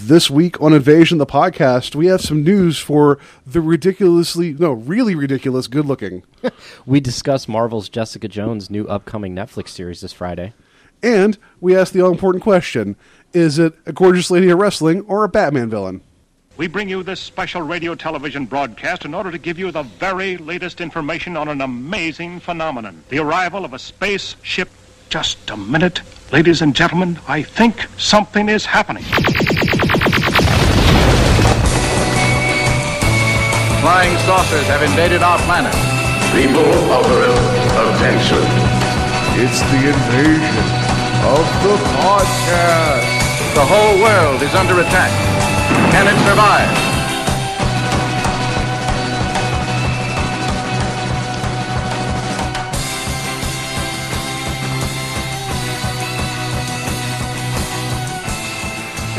This week on Invasion the Podcast, we have some news for the really ridiculous good looking. We discuss Marvel's Jessica Jones' new upcoming Netflix series this Friday. And we ask the all-important question, is it a gorgeous lady of wrestling or a Batman villain? We bring you this special radio television broadcast in order to give you the very latest information on an amazing phenomenon, the arrival of a spaceship. Just a minute, ladies and gentlemen, I think something is happening. Flying saucers have invaded our planet. People of attention. It's the invasion of the podcast. The whole world is under attack. Can it survive?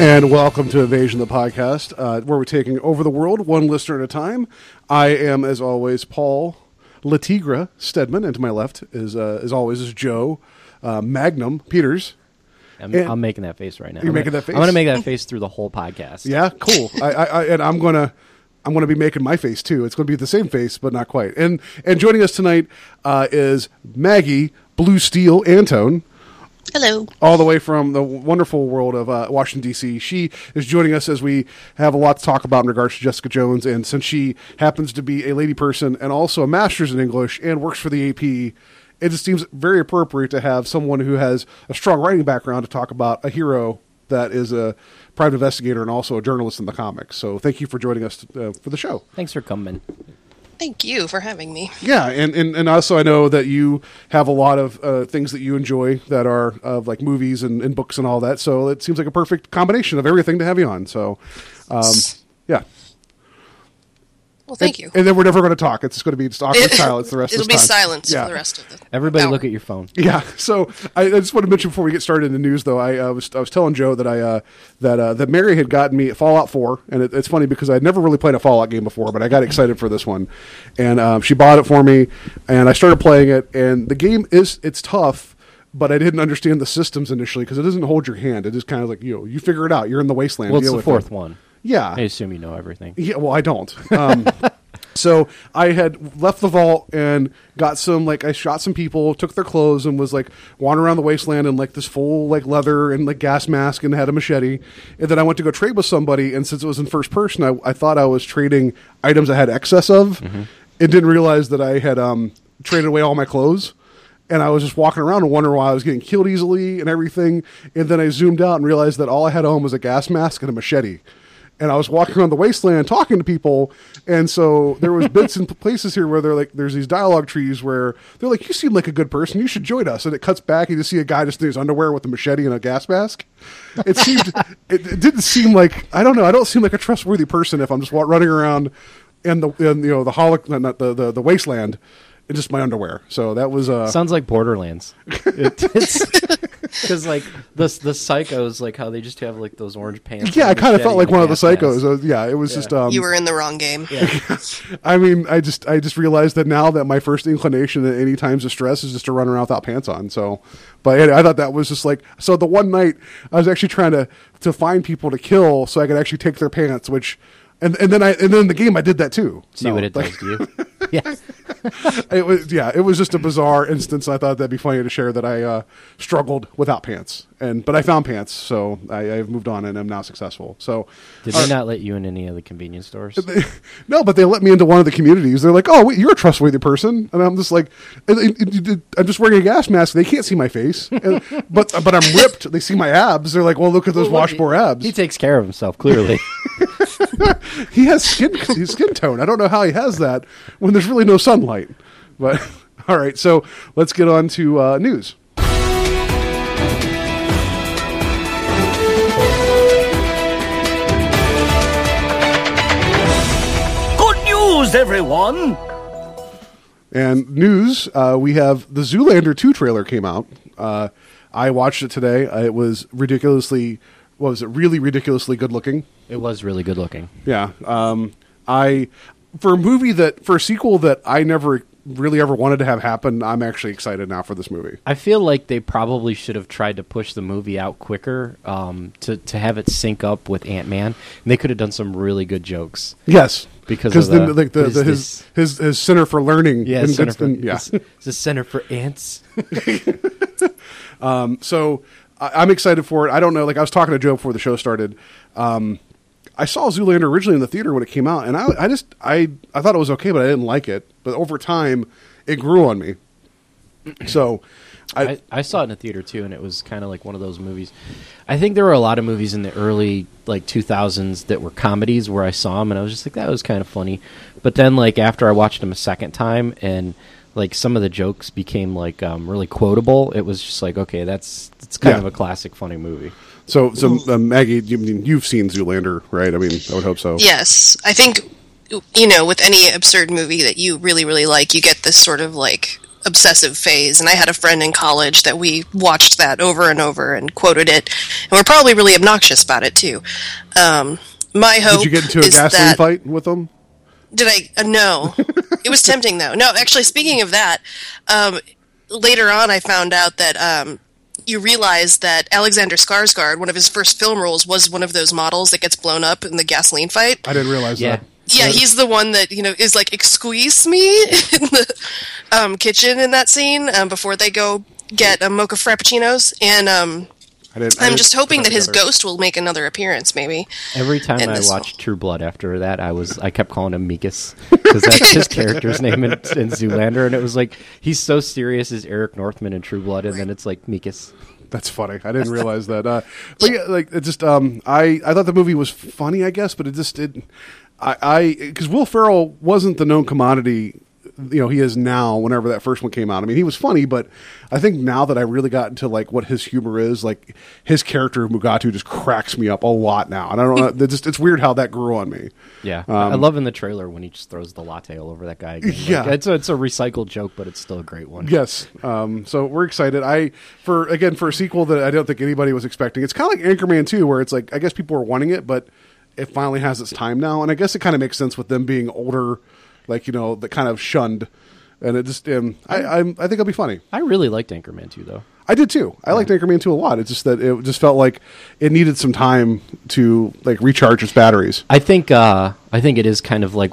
And welcome to Invasion the Podcast, where we're taking over the world, one listener at a time. I am, as always, Paul Latigra Stedman, and to my left, is Joe Magnum Peters. I'm making that face right now. You're making that face? I'm going to make that face through the whole podcast. Yeah, cool. I'm going to be making my face, too. It's going to be the same face, but not quite. And joining us tonight is Maggie Blue Steel Antone. Hello. All the way from the wonderful world of Washington, D.C. She is joining us as we have a lot to talk about in regards to Jessica Jones. And since she happens to be a lady person and also a master's in English and works for the AP, it just seems very appropriate to have someone who has a strong writing background to talk about a hero that is a private investigator and also a journalist in the comics. So thank you for joining us for the show. Thanks for coming. Thank you for having me. Yeah, and also I know that you have a lot of things that you enjoy that are of like movies and books and all that, so it seems like a perfect combination of everything to have you on. So, yeah. Well, thank you. And then we're never going to talk. It's going to be just awkward silence the rest of the time. It'll be silence for the rest of the Everybody hour. Look at your phone. Yeah. So I just want to mention before we get started in the news, though, I was telling Joe that that Mary had gotten me Fallout 4. And it's funny because I'd never really played a Fallout game before, but I got excited for this one. And she bought it for me, and I started playing it. And the game it's tough, but I didn't understand the systems initially because it doesn't hold your hand. It is kind of like, you figure it out. You're in the wasteland. Well, it's the fourth one. Yeah. I assume you know everything. Yeah, well, I don't. So I had left the vault and got some, like, I shot some people, took their clothes, and was, like, wandering around the wasteland in, like, this full, like, leather and, like, gas mask and had a machete. And then I went to go trade with somebody, and since it was in first person, I thought I was trading items I had excess of. Mm-hmm. And didn't realize that I had traded away all my clothes. And I was just walking around and wondering why I was getting killed easily and everything. And then I zoomed out and realized that all I had on was a gas mask and a machete. And I was walking around the wasteland talking to people, and so there was bits and places here where they're like, there's these dialogue trees where they're like, "You seem like a good person. You should join us." And it cuts back, and you see a guy just in his underwear with a machete and a gas mask. It didn't seem like, I don't know. I don't seem like a trustworthy person if I'm just running around in the wasteland in just my underwear. So that was sounds like Borderlands. Because, like, the psychos, like, how they just have, like, those orange pants. Yeah, I kind of felt like one of the psychos. Yeah, it was just... you were in the wrong game. Yeah. I mean, I just realized that now that my first inclination at any times of stress is just to run around without pants on, so... But anyway, I thought that was just like... So the one night, I was actually trying to find people to kill so I could actually take their pants, which... And then in the game I did that too. See what it does to you. Yeah. It was just a bizarre instance. I thought that'd be funny to share that I struggled without pants, but I found pants, so I've moved on and I'm now successful. So did they not let you in any of the convenience stores? No, but they let me into one of the communities. They're like, "Oh, wait, you're a trustworthy person," and I'm just like, "I'm just wearing a gas mask. They can't see my face, but I'm ripped. They see my abs. They're like, well, look at those washboard abs." He takes care of himself clearly. He has his skin tone. I don't know how he has that when there's really no sunlight. But all right, so let's get on to news. Good news, everyone. And news, we have the Zoolander 2 trailer came out. I watched it today. It was really ridiculously good looking. It was really good looking. Yeah. For a sequel that I never really ever wanted to have happen, I'm actually excited now for this movie. I feel like they probably should have tried to push the movie out quicker to have it sync up with Ant-Man. And they could have done some really good jokes. Yes. Because his center for learning. Yeah, the center for ants. So I'm excited for it. I don't know. Like I was talking to Joe before the show started. I saw Zoolander originally in the theater when it came out, and I thought it was okay, but I didn't like it. But over time, it grew on me. So I saw it in a theater too, and it was kind of like one of those movies. I think there were a lot of movies in the early 2000s that were comedies where I saw them, and I was just like, that was kind of funny. But then after I watched them a second time, and some of the jokes became really quotable, it was just like, okay, that's kind of a classic funny movie. So Maggie, you've seen Zoolander, right? I mean, I would hope so. Yes. I think, with any absurd movie that you really, really like, you get this sort of, obsessive phase. And I had a friend in college that we watched that over and over and quoted it. And we're probably really obnoxious about it, too. My hope is that... Did you get into a gasoline fight with them? Did I? No. It was tempting, though. No, actually, speaking of that, later on I found out that... you realize that Alexander Skarsgård, one of his first film roles, was one of those models that gets blown up in the gasoline fight. I didn't realize that. Yeah, he's the one that, is like, excuse me in the kitchen in that scene before they go get a mocha frappuccinos. And I'm just hoping that his ghost will make another appearance, maybe. Every time I watched True Blood after that, I kept calling him Meekus, because that's his character's name in Zoolander, and it was like, he's so serious as Eric Northman in True Blood, and then it's like, Meekus. That's funny. I didn't realize that. But yeah, it just, I thought the movie was funny, I guess, but it just didn't. Because Will Ferrell wasn't the known commodity he is now whenever that first one came out. I mean, he was funny, but I think now that I really got into what his humor is, his character of Mugatu just cracks me up a lot now. And I don't know, it's weird how that grew on me. Yeah. I love in the trailer when he just throws the latte all over that guy again. Yeah. It's a recycled joke, but it's still a great one. Yes. So we're excited. For a sequel that I don't think anybody was expecting. It's kind of like Anchorman 2, where it's I guess people were wanting it, but it finally has its time now. And I guess it kind of makes sense with them being older, that kind of shunned, and it just I think it'll be funny. I really liked Anchorman 2, though. I did too. I liked Anchorman 2 a lot. It's just that it just felt like it needed some time to recharge its batteries. I think it is kind of like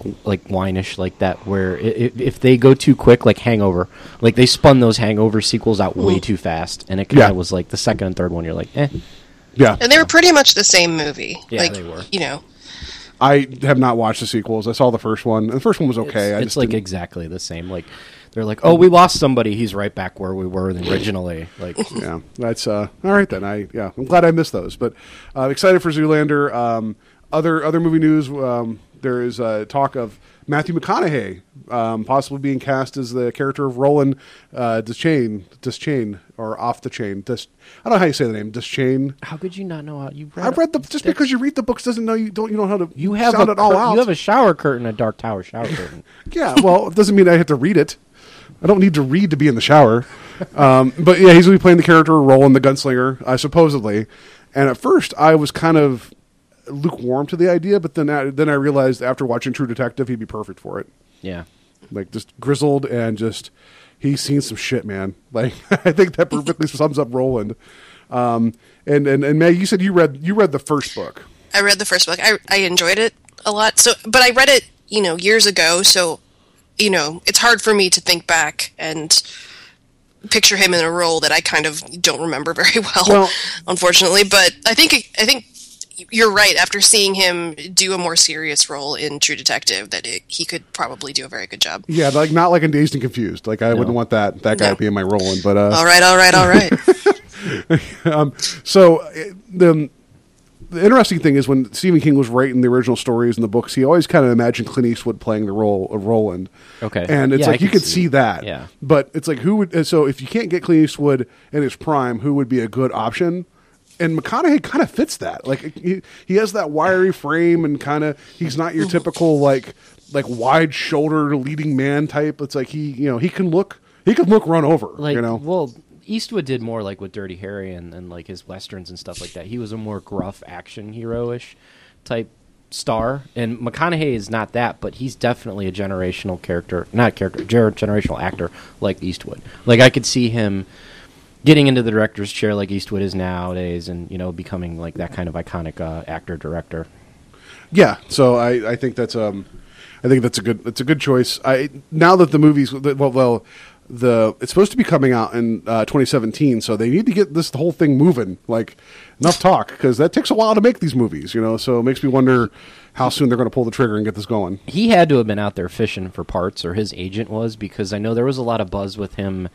wine-ish like that, where if they go too quick, like Hangover, they spun those Hangover sequels out way too fast, and it kind of was like the second and third one. You're like, eh, yeah, and they were pretty much the same movie. Yeah, they were. I have not watched the sequels. I saw the first one, and the first one was okay. It's exactly the same. They're like, oh, we lost somebody. He's right back where we were originally. Yeah, that's all right then. I'm glad I missed those, but excited for Zoolander. Other movie news. There is talk of Matthew McConaughey possibly being cast as the character of Roland Deschain, or Off the Chain. I don't know how you say the name. Deschain. How could you not know how you read? I read because you read the books doesn't know you don't know how to sound it all out. You have a shower curtain, a Dark Tower shower curtain. Yeah, well, it doesn't mean I have to read it. I don't need to read to be in the shower. But yeah, he's going to be playing the character of Roland the Gunslinger, supposedly. And at first, I was kind of lukewarm to the idea, but then I realized after watching True Detective, he'd be perfect for it. Yeah, just grizzled and just he's seen some shit, man. I think that perfectly sums up Roland. And Maggie, you said you read the first book. I read the first book. I enjoyed it a lot. So, but I read it years ago. So it's hard for me to think back and picture him in a role that I kind of don't remember very well, unfortunately. But I think. You're right. After seeing him do a more serious role in True Detective, that he could probably do a very good job. Yeah, not in Dazed and Confused. I wouldn't want that guy to be in my Roland. But all right. So the interesting thing is when Stephen King was writing the original stories and the books, he always kind of imagined Clint Eastwood playing the role of Roland. Okay, and it's you could see that. Yeah, but it's who would? So if you can't get Clint Eastwood in his prime, who would be a good option? And McConaughey kind of fits that. He has that wiry frame and kind of he's not your typical wide shouldered leading man type. It's he can look run over. Well, Eastwood did more with Dirty Harry and his westerns and stuff like that. He was a more gruff action hero-ish type star, and McConaughey is not that, but he's definitely a generational character, generational actor like Eastwood. Like, I could see him getting into the director's chair like Eastwood is nowadays, and, you know, becoming like that kind of iconic actor director. Yeah, so I think that's a good choice. Now that the movie's it's supposed to be coming out in 2017, so they need to get this whole thing moving. Like, enough talk, because that takes a while to make these movies, you know. So it makes me wonder how soon they're going to pull the trigger and get this going. He had to have been out there fishing for parts, or his agent was, because I know there was a lot of buzz with him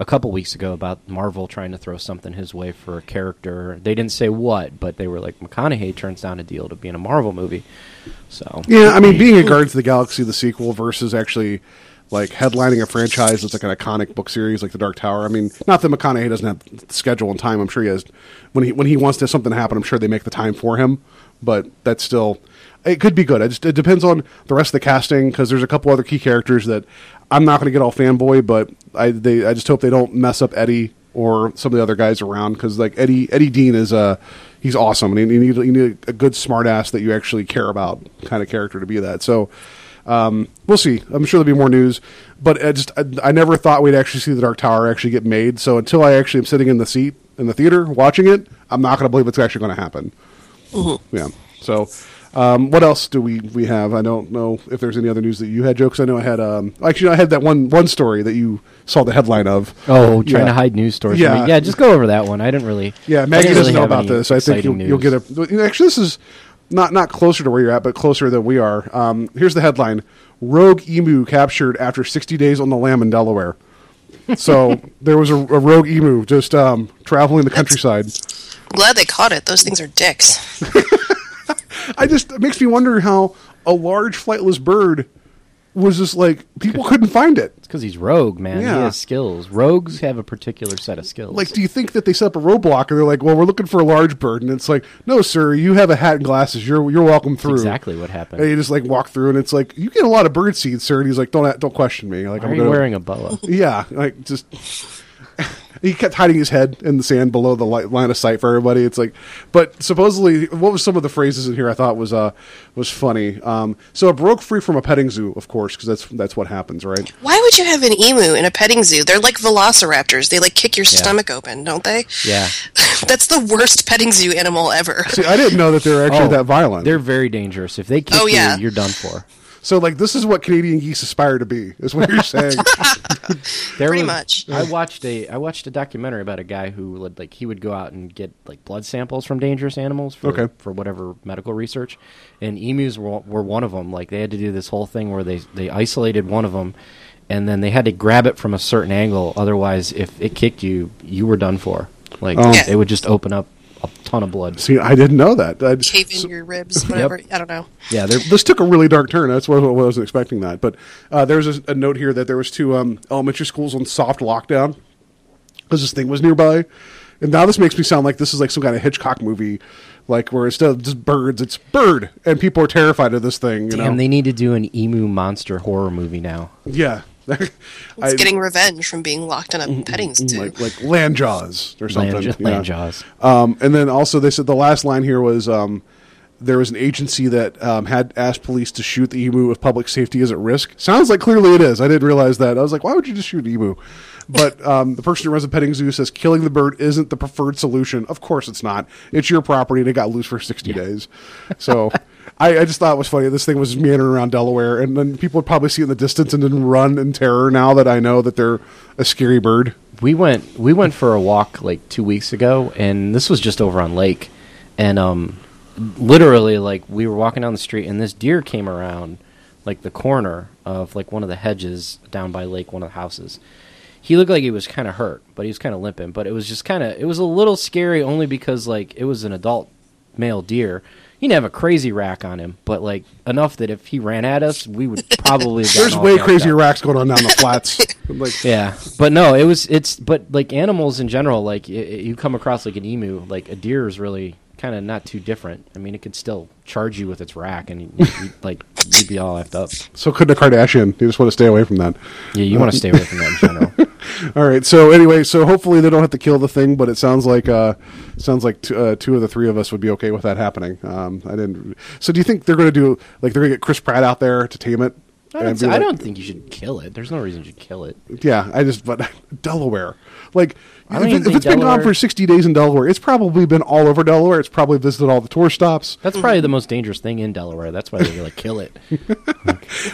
a couple weeks ago about Marvel trying to throw something his way for a character. They didn't say what, but they were like, McConaughey turns down a deal to be in a Marvel movie. So yeah, I mean, being in Guardians of the Galaxy, the sequel, versus actually like headlining a franchise that's like an iconic book series like The Dark Tower. I mean, not that McConaughey doesn't have the schedule and time. I'm sure he has. When he wants to have something happen, I'm sure they make the time for him. But that's still, it could be good. It depends on the rest of the casting, because there's a couple other key characters that I'm not going to get all fanboy, but I just hope they don't mess up Eddie or some of the other guys around, because like Eddie Dean is he's awesome, and you need a good smartass that you actually care about kind of character to be that. So we'll see. I'm sure there'll be more news, but I never thought we'd actually see The Dark Tower actually get made. So until I actually am sitting in the seat in the theater watching it, I'm not going to believe it's actually going to happen. Mm-hmm. Yeah. So. What else do we have? I don't know if there's any other news that you had, Joe, because I know I had I had that one story that you saw the headline of. Oh, trying to hide news stories. Yeah. Yeah, just go over that one. I didn't really. Yeah, Maggie doesn't know about this. I think you'll get a. Actually, this is not closer to where you're at, but closer than we are. Here's the headline: Rogue Emu captured after 60 days on the lam in Delaware. So there was a rogue emu just traveling the countryside. I'm glad they caught it. Those things are dicks. It makes me wonder how a large flightless bird was just like, people couldn't find it. It's because he's rogue, man. Yeah. He has skills. Rogues have a particular set of skills. Like, do you think that they set up a roadblock and they're like, well, we're looking for a large bird? And it's like, no, sir, you have a hat and glasses. You're welcome through. That's exactly what happened. And you just like walk through and it's like, you get a lot of bird seed, sir. And he's like, don't question me. Like, I'm wearing a boa. Yeah. Like, just... He kept hiding his head in the sand below the line of sight for everybody. It's like, but supposedly, what was some of the phrases in here I thought was funny. So it broke free from a petting zoo, of course, because that's what happens, right? Why would you have an emu in a petting zoo? They're like velociraptors. They like kick your stomach open, don't they? Yeah. That's the worst petting zoo animal ever. See, I didn't know that they were actually that violent. They're very dangerous. If they kick you, you're done for. So, like, this is what Canadian geese aspire to be, is what you're saying. Pretty much. I watched a documentary about a guy who would, like, he would go out and get, like, blood samples from dangerous animals for whatever medical research, and emus were one of them. Like, they had to do this whole thing where they isolated one of them, and then they had to grab it from a certain angle. Otherwise, if it kicked you, you were done for. Like, it would just open up a ton of blood. See, I didn't know that. Cave in your ribs, whatever. Yep. I don't know. Yeah, this took a really dark turn. That's why I wasn't expecting that. But there was a note here that there was two elementary schools on soft lockdown because this thing was nearby. And now this makes me sound like this is like some kind of Hitchcock movie, like where instead of just birds, it's bird, and people are terrified of this thing. Damn, they need to do an emu monster horror movie now. Yeah. It's getting revenge from being locked in a petting zoo, like land jaws or something. Land jaws. And then also they said the last line here was there was an agency that had asked police to shoot the emu if public safety is at risk. Sounds like clearly it is. I didn't realize that. I was like, why would you just shoot an emu? But the person who runs a petting zoo says killing the bird isn't the preferred solution. Of course it's not. It's your property, and it got loose for 60 days. So I just thought it was funny. This thing was meandering around Delaware, and then people would probably see it in the distance and then run in terror now that I know that they're a scary bird. We went for a walk like 2 weeks ago, and this was just over on Lake. And literally, like, we were walking down the street, and this deer came around, like, the corner of, like, one of the hedges down by Lake, one of the houses. He looked like he was kind of hurt, but he was kind of limping. But it was just kind of, it was a little scary only because, like, it was an adult male deer. He didn't have a crazy rack on him, but, like, enough that if he ran at us, we would probably... There's way crazier racks going on down the flats. Like, yeah. But, no, but, like, animals in general, like, you come across, like, an emu, like, a deer is really kind of not too different. I mean, it could still charge you with its rack, and, you'd be all effed up. So could the Kardashian. You just want to stay away from that. Yeah, you want to stay away from that in general. All right. So anyway, so hopefully they don't have to kill the thing, but it sounds like two of the three of us would be okay with that happening. I didn't. So do you think they're going to do, like, they're going to get Chris Pratt out there to tame it? I don't think you should kill it. There's no reason you should kill it. Yeah, but Delaware. Like, if it's been gone for 60 days in Delaware, it's probably been all over Delaware. It's probably visited all the tourist stops. That's probably the most dangerous thing in Delaware. That's why they're like, kill it.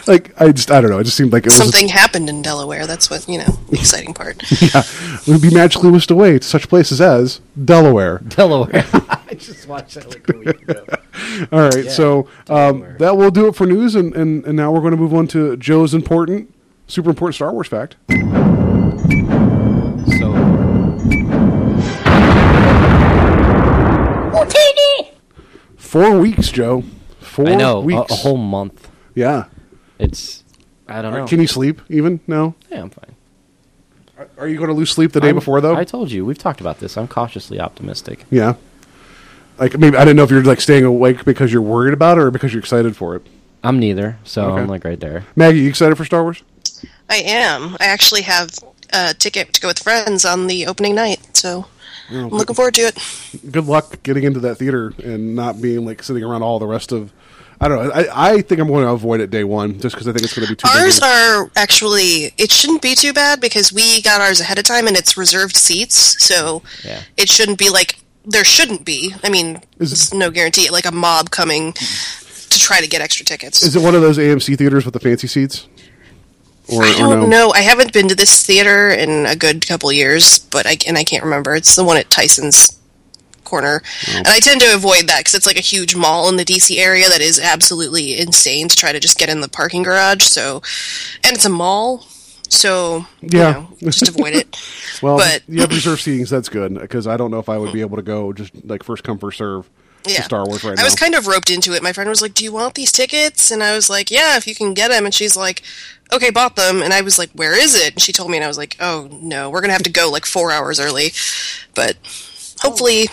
Like, I don't know. It just seemed like it something happened in Delaware. That's what, the exciting part. Yeah. It would be magically whisked away to such places as Delaware. Delaware. I just watched that like a week ago. All right. Yeah, so that will do it for news. And now we're going to move on to Joe's super important Star Wars fact. So 4 weeks, Joe. 4 weeks. I know. Weeks. A whole month. Yeah. I don't know. Can you sleep even? No? Yeah, I'm fine. Are you going to lose sleep the day before, though? I told you. We've talked about this. I'm cautiously optimistic. Yeah. Like, maybe, I didn't know if you're like staying awake because you're worried about it or because you're excited for it. I'm neither. So okay. I'm like right there. Maggie, you excited for Star Wars? I am. I actually have a ticket to go with friends on the opening night. So I'm looking forward to it. Good luck getting into that theater and not being like sitting around all the rest of. I don't know. I think I'm going to avoid it day one just because I think it's going to be too bad. Ours are actually, it shouldn't be too bad because we got ours ahead of time and it's reserved seats. So It shouldn't be like, there shouldn't be. I mean, there's no guarantee. Like a mob coming to try to get extra tickets. Is it one of those AMC theaters with the fancy seats? I don't know. I haven't been to this theater in a good couple years, but I can't remember. It's the one at Tyson's Corner. Oh. And I tend to avoid that because it's like a huge mall in the DC area that is absolutely insane to try to just get in the parking garage. So, and it's a mall, so just avoid it. Well, but you have reserved seatings. That's good because I don't know if I would be able to go just like first come first serve. Yeah. Star Wars right now. I was kind of roped into it. My friend was like, "Do you want these tickets?" And I was like, "Yeah, if you can get them." And she's like, "Okay, bought them." And I was like, "Where is it?" And she told me, and I was like, "Oh no, we're gonna have to go like 4 hours early." But hopefully,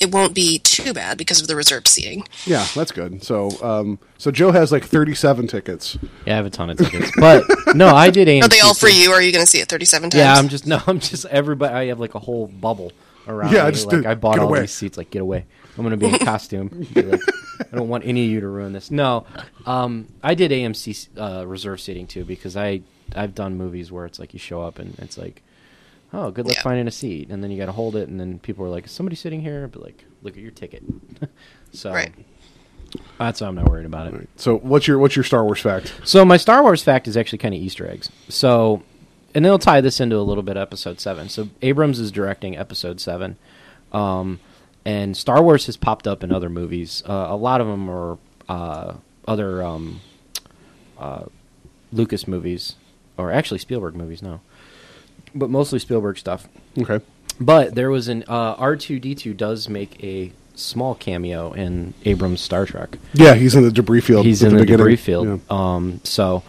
it won't be too bad because of the reserved seating. Yeah, that's good. So, so Joe has like 37 tickets. Yeah, I have a ton of tickets. But no, I did. AMC. Are they all for you? Or are you gonna see it 37 times? Yeah, I'm just everybody. I have like a whole bubble around. Yeah, me. I bought all these seats. Like, get away. I'm going to be in costume. Like, I don't want any of you to ruin this. No, I did AMC reserve seating, too, because I've done movies where it's like you show up and it's like, oh, good luck finding a seat. And then you got to hold it. And then people are like, is somebody sitting here? But like, look at your ticket. So right. That's why I'm not worried about it. Right. So what's your Star Wars fact? So my Star Wars fact is actually kind of Easter eggs. So, and they'll tie this into a little bit of Episode 7. So Abrams is directing Episode 7. And Star Wars has popped up in other movies. A lot of them are other Lucas movies, or actually Spielberg movies now, but mostly Spielberg stuff. Okay. But there was an R2-D2 does make a small cameo in Abrams' Star Trek. Yeah, he's in the debris field. He's in the debris field. Yeah. So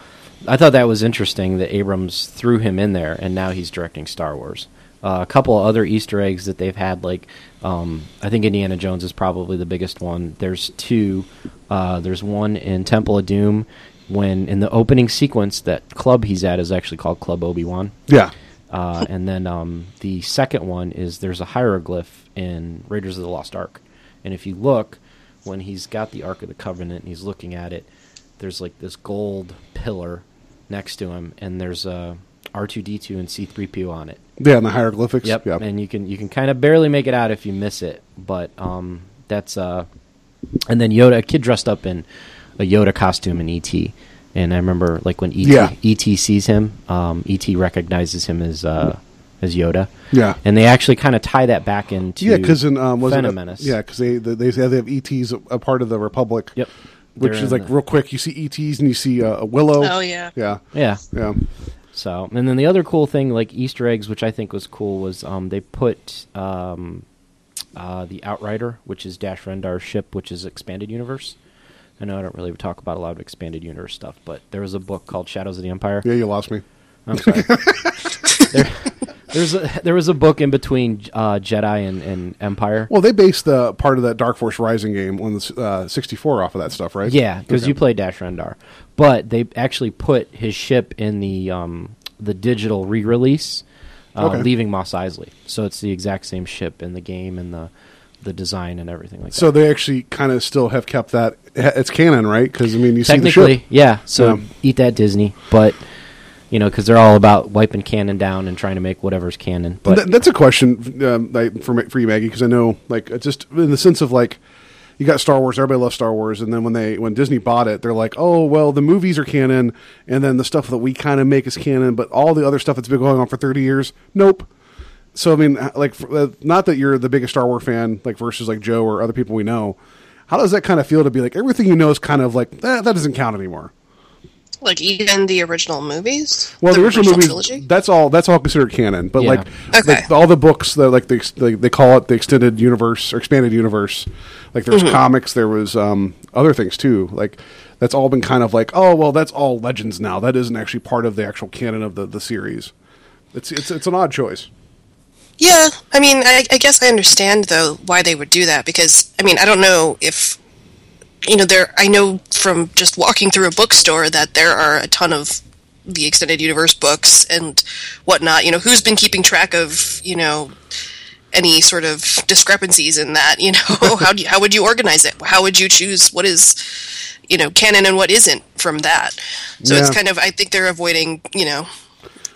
I thought that was interesting that Abrams threw him in there, and now he's directing Star Wars. A couple of other Easter eggs that they've had, like I think Indiana Jones is probably the biggest one. There's two. There's one in Temple of Doom when in the opening sequence that club he's at is actually called Club Obi-Wan. Yeah. And then the second one is there's a hieroglyph in Raiders of the Lost Ark. And if you look, when he's got the Ark of the Covenant and he's looking at it, there's like this gold pillar next to him, and there's a R2-D2 and C-3PO on it. Yeah, and the hieroglyphics. Yep. Yep. And you can kind of barely make it out if you miss it, but that's and then Yoda, a kid dressed up in a Yoda costume in E.T. And I remember like when E.T. sees him, E.T. recognizes him as Yoda. Yeah. And they actually kind of tie that back into Phantom Menace. Yeah, because they have E.T.'s a part of the Republic. Yep. Which is like real quick. You see E.T.'s and you see a Willow. Oh yeah. Yeah. Yeah. Yeah. So, and then the other cool thing, like Easter eggs, which I think was cool, was they put the Outrider, which is Dash Rendar's ship, which is Expanded Universe. I know I don't really talk about a lot of Expanded Universe stuff, but there was a book called Shadows of the Empire. Yeah, you lost me. I'm sorry. There was a book in between Jedi and Empire. Well, they based the part of that Dark Force Rising game on the 64 off of that stuff, right? Yeah, because you play Dash Rendar. But they actually put his ship in the digital re-release leaving Mos Eisley. So it's the exact same ship in the game and the design and everything like that. So they actually kind of still have kept that. It's canon, right? Because, I mean, you see the ship. Technically, yeah. So eat that, Disney. But... you know, because they're all about wiping canon down and trying to make whatever's canon. But that's a question for you, Maggie, because I know, like, it's just in the sense of, like, you got Star Wars, everybody loves Star Wars, and then when Disney bought it, they're like, oh, well, the movies are canon, and then the stuff that we kind of make is canon, but all the other stuff that's been going on for 30 years, nope. So, I mean, like, not that you're the biggest Star Wars fan, like, versus, like, Joe or other people we know. How does that kind of feel to be like, everything you know is kind of like, that doesn't count anymore? Like even the original movies? Well, the original movies, that's all considered canon. But like all the books, they call it the extended universe or expanded universe. Like there was comics, there was other things too. Like that's all been kind of like, oh well, that's all legends now. That isn't actually part of the actual canon of the series. It's an odd choice. Yeah, I mean, I guess I understand though why they would do that because I mean I don't know if. You know, I know from just walking through a bookstore that there are a ton of the Extended Universe books and whatnot. You know, who's been keeping track of, you know, any sort of discrepancies in that? You know, how would you organize it? How would you choose what is, you know, canon and what isn't from that? So yeah. It's kind of, I think they're avoiding, you know...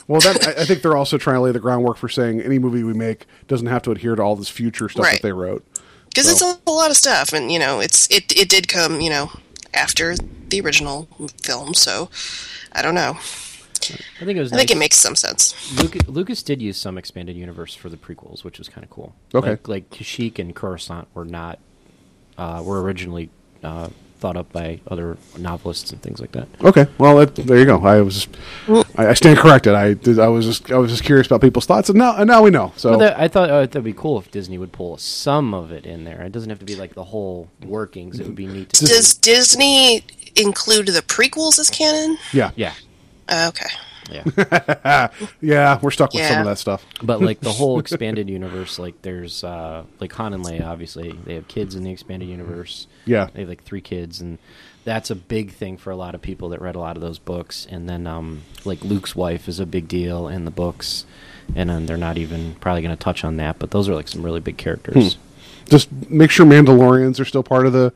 Well, I think they're also trying to lay the groundwork for saying any movie we make doesn't have to adhere to all this future stuff that they wrote. Because it's a lot of stuff, and, you know, it did come, you know, after the original film, so I don't know. I think it makes some sense. Lucas did use some expanded universe for the prequels, which was kind of cool. Okay. Like Kashyyyk and Coruscant were originally thought up by other novelists and things like that. Okay, well, there you go. I stand corrected. I was just curious about people's thoughts, and now we know. So I thought that'd be cool if Disney would pull some of it in there. It doesn't have to be like the whole workings. It would be neat. Does Disney include the prequels as canon? Yeah, yeah. Okay. Yeah, yeah. We're stuck with some of that stuff. But like the whole expanded universe, like there's like Han and Leia. Obviously, they have kids in the expanded universe. Yeah, they have like 3 kids, and that's a big thing for a lot of people that read a lot of those books. And then like Luke's wife is a big deal in the books, and then they're not even probably going to touch on that. But those are like some really big characters. Just make sure Mandalorians are still part of the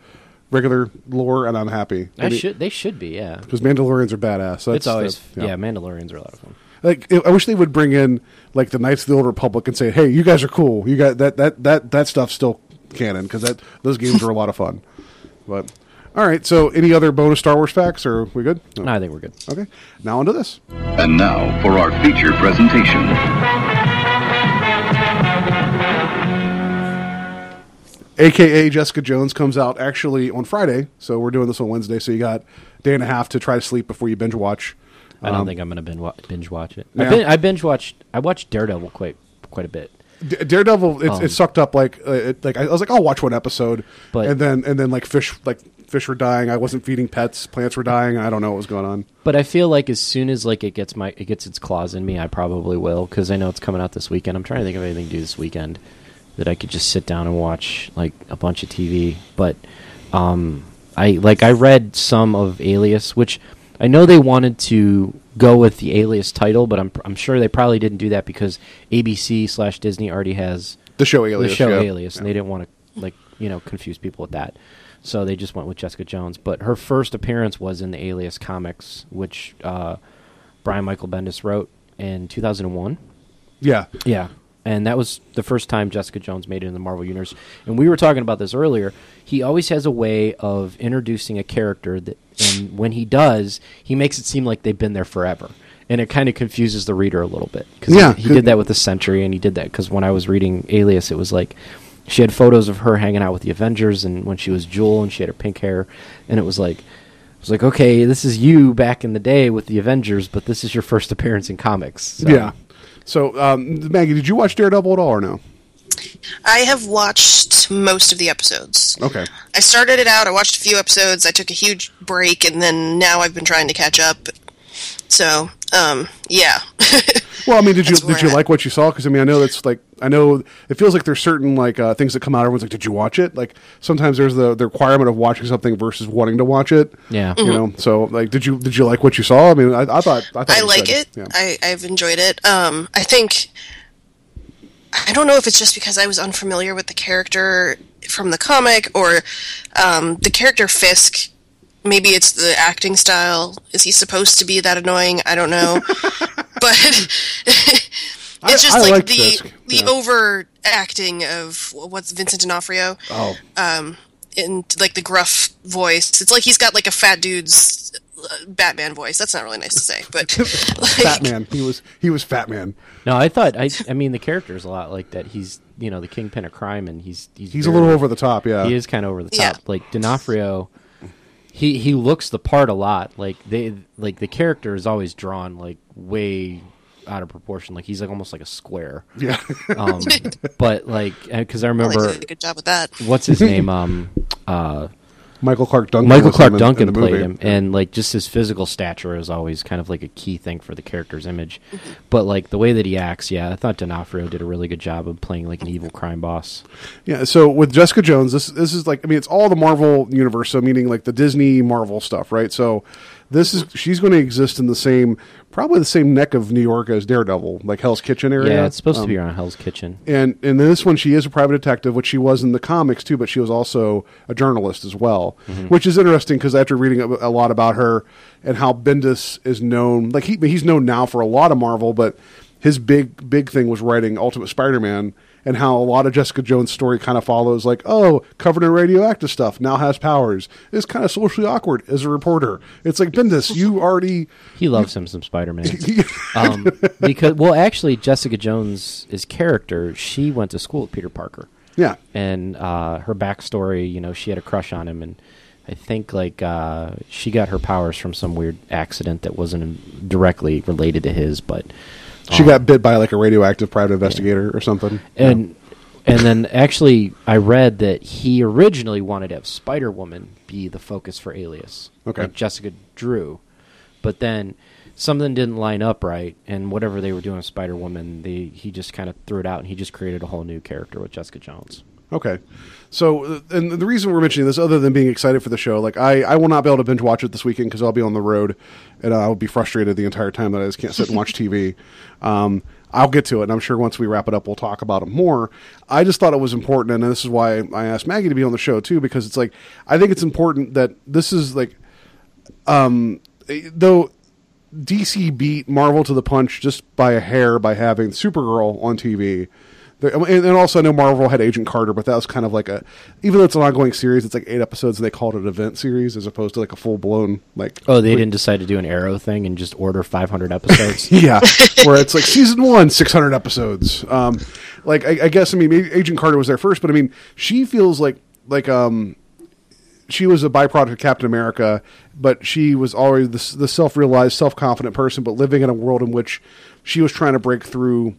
regular lore, and I'm happy. They should be, yeah. Because Mandalorians are badass. So it's always, Mandalorians are a lot of fun. Like, I wish they would bring in like the Knights of the Old Republic and say, "Hey, you guys are cool. You got that stuff's still canon because those games were a lot of fun." But all right, so any other bonus Star Wars facts? Or are we good? No, I think we're good. Okay, now onto this. And now for our feature presentation. AKA Jessica Jones comes out actually on Friday, so we're doing this on Wednesday, so you got a day and a half to try to sleep before you binge watch. I don't think I'm going to binge watch it. Yeah. I watched Daredevil quite a bit. Daredevil, it sucked up like I was like, I'll watch one episode, but, and then like fish were dying. I wasn't feeding pets. Plants were dying. I don't know what was going on. But I feel like as soon as like it gets its claws in me, I probably will because I know it's coming out this weekend. I'm trying to think of anything to do this weekend that I could just sit down and watch like a bunch of TV. But I read some of Alias, which I know they wanted to go with the Alias title, but I'm sure they probably didn't do that because ABC/Disney already has the show Alias. And they didn't want to like, you know, confuse people with that. So they just went with Jessica Jones. But her first appearance was in the Alias comics, which Brian Michael Bendis wrote in 2001. Yeah. Yeah. And that was the first time Jessica Jones made it in the Marvel Universe. And we were talking about this earlier. He always has a way of introducing a character that, and when he does, he makes it seem like they've been there forever. And it kind of confuses the reader a little bit. Because he did that with The Sentry, and he did that because when I was reading Alias, it was like she had photos of her hanging out with the Avengers and when she was Jewel and she had her pink hair. And it was like... I was like, okay, this is you back in the day with the Avengers, but this is your first appearance in comics. So. Yeah. So, Maggie, did you watch Daredevil at all or no? I have watched most of the episodes. Okay. I started it out, I watched a few episodes, I took a huge break, and then now I've been trying to catch up. So, yeah. Well, I mean, did you like what you saw? Because I mean, I know that's like, I know it feels like there's certain like things that come out. Everyone's like, did you watch it? Like sometimes there's the requirement of watching something versus wanting to watch it. Yeah, you know. So like, did you like what you saw? I mean, I thought I like it. Yeah. I've enjoyed it. I think. I don't know if it's just because I was unfamiliar with the character from the comic or the character Fisk. Maybe it's the acting style. Is he supposed to be that annoying? I don't know. But it's just like the overacting of what's Vincent D'Onofrio. Oh. And like the gruff voice. It's like he's got like a fat dude's Batman voice. That's not really nice to say, but like, Batman. He was Fatman. No, I thought I mean the character is a lot like that. He's, you know, the kingpin of crime, and he's a little over the top. Yeah, he is kind of over the top. Yeah. Like D'Onofrio, he looks the part a lot. Like the character is always drawn like way out of proportion. Like he's like almost like a square. Yeah. But like because I remember well, he did a good job with that. What's his name? Michael Clark Duncan. Michael Clark Duncan played him, and like just his physical stature is always kind of like a key thing for the character's image. But like the way that he acts, yeah, I thought D'Onofrio did a really good job of playing like an evil crime boss. Yeah, so with Jessica Jones, this is like, I mean, it's all the Marvel universe, so meaning like the Disney Marvel stuff, right? So she's going to exist in probably the same neck of New York as Daredevil, like Hell's Kitchen area. Yeah, it's supposed to be around Hell's Kitchen. And in this one, she is a private detective, which she was in the comics too, but she was also a journalist as well, which is interesting because after reading a lot about her and how Bendis is known, like he's known now for a lot of Marvel, but his big thing was writing Ultimate Spider-Man. And how a lot of Jessica Jones' story kind of follows, like, oh, covered in radioactive stuff, now has powers. It's kind of socially awkward as a reporter. It's like, Bendis, you already... He loves him some Spider-Man. Because, well, actually, Jessica Jones' character, she went to school with Peter Parker. Yeah. And her backstory, you know, she had a crush on him, and I think, like, she got her powers from some weird accident that wasn't directly related to his, but... She got bit by like a radioactive private investigator or something. And then actually I read that he originally wanted to have Spider-Woman be the focus for Alias. Okay. Like Jessica Drew. But then something didn't line up right, and whatever they were doing with Spider-Woman, he just kind of threw it out, and he just created a whole new character with Jessica Jones. Okay. So, and the reason we're mentioning this, other than being excited for the show, like I will not be able to binge watch it this weekend because I'll be on the road and I'll be frustrated the entire time that I just can't sit and watch TV. I'll get to it, and I'm sure once we wrap it up, we'll talk about it more. I just thought it was important, and this is why I asked Maggie to be on the show too, because it's like, I think it's important that this is like, though DC beat Marvel to the punch just by a hair by having Supergirl on TV. And also, I know Marvel had Agent Carter, but that was kind of like even though it's an ongoing series, it's like 8 episodes, and they called it an event series as opposed to like a full blown like. Oh, they didn't decide to do an Arrow thing and just order 500 episodes. Yeah, where it's like season 1, 600 episodes. Like I guess, I mean, Agent Carter was there first, but I mean, she feels like she was a byproduct of Captain America, but she was always the self-realized, self-confident person, but living in a world in which she was trying to break through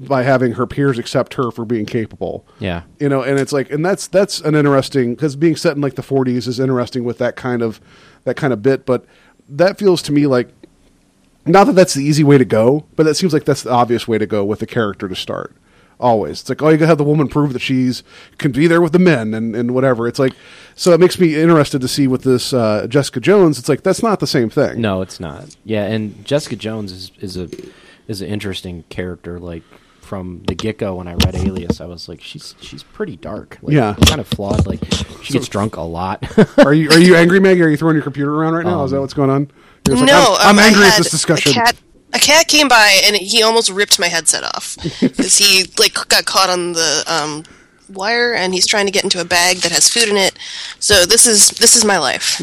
by having her peers accept her for being capable. Yeah. You know, and it's like, and that's an interesting, because being set in like the 40s is interesting with that kind of bit, but that feels to me like, not that that's the easy way to go, but that seems like that's the obvious way to go with the character to start. Always. It's like, oh, you gotta have the woman prove that she's can be there with the men and whatever. It's like, so it makes me interested to see with this Jessica Jones, it's like, that's not the same thing. No, it's not. Yeah. And Jessica Jones is an interesting character. Like from the get-go, when I read Alias, I was like, she's pretty dark. Like, yeah, kind of flawed. Like she gets drunk a lot. Are you angry, Maggie? Are you throwing your computer around right now? Is that what's going on? No, like, I'm angry at this discussion. A cat came by and he almost ripped my headset off because he like got caught on the wire, and he's trying to get into a bag that has food in it. So this is my life.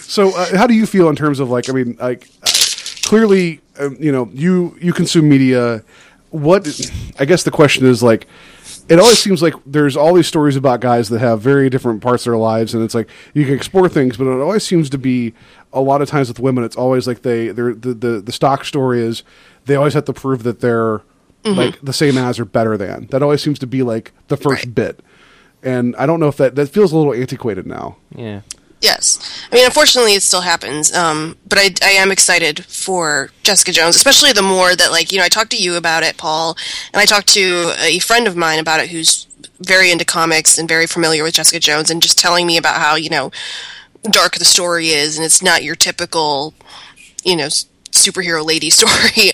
So how do you feel in terms of like? I mean, like. Clearly, you know, you consume media. What, I guess the question is, like, it always seems like there's all these stories about guys that have very different parts of their lives, and it's like, you can explore things, but it always seems to be, a lot of times with women, it's always like the stock story is, they always have to prove that they're, like, the same as or better than. That always seems to be, like, the first bit. And I don't know if that feels a little antiquated now. Yeah. Yes. I mean, unfortunately, it still happens, but I am excited for Jessica Jones, especially the more that, like, you know, I talked to you about it, Paul, and I talked to a friend of mine about it who's very into comics and very familiar with Jessica Jones, and just telling me about how, you know, dark the story is, and it's not your typical, you know, superhero lady story.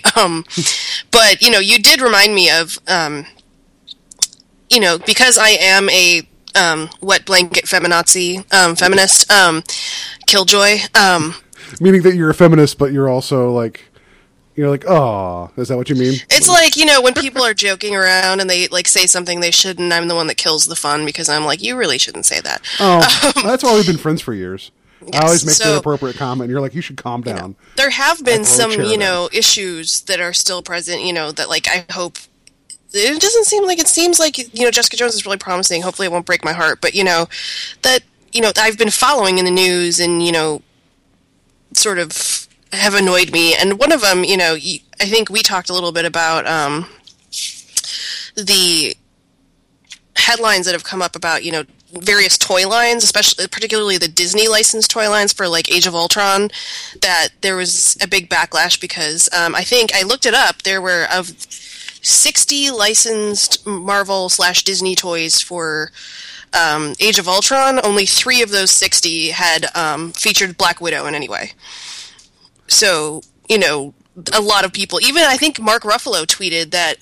But, you know, you did remind me of, you know, because I am a wet blanket feminazi, feminist, killjoy. Meaning that you're a feminist, but you're also like, you're like, oh, is that what you mean? It's like, you know, when people are joking around and they like say something they shouldn't, I'm the one that kills the fun because I'm like, you really shouldn't say that. Oh, that's why we've been friends for years. Yes, I always make the inappropriate comment. You're like, you should calm down. You know, there have been some, you know, issues that are still present, you know, that like I hope. It doesn't seem like, it seems like, you know, Jessica Jones is really promising. Hopefully it won't break my heart. But, you know, that, you know, I've been following in the news and, you know, sort of have annoyed me. And one of them, you know, I think we talked a little bit about the headlines that have come up about, you know, various toy lines, especially particularly the Disney licensed toy lines for like Age of Ultron, that there was a big backlash because I think I looked it up. There were of 60 licensed Marvel/Disney toys for Age of Ultron. Only 3 of those 60 had featured Black Widow in any way. So, you know, a lot of people, even I think Mark Ruffalo tweeted that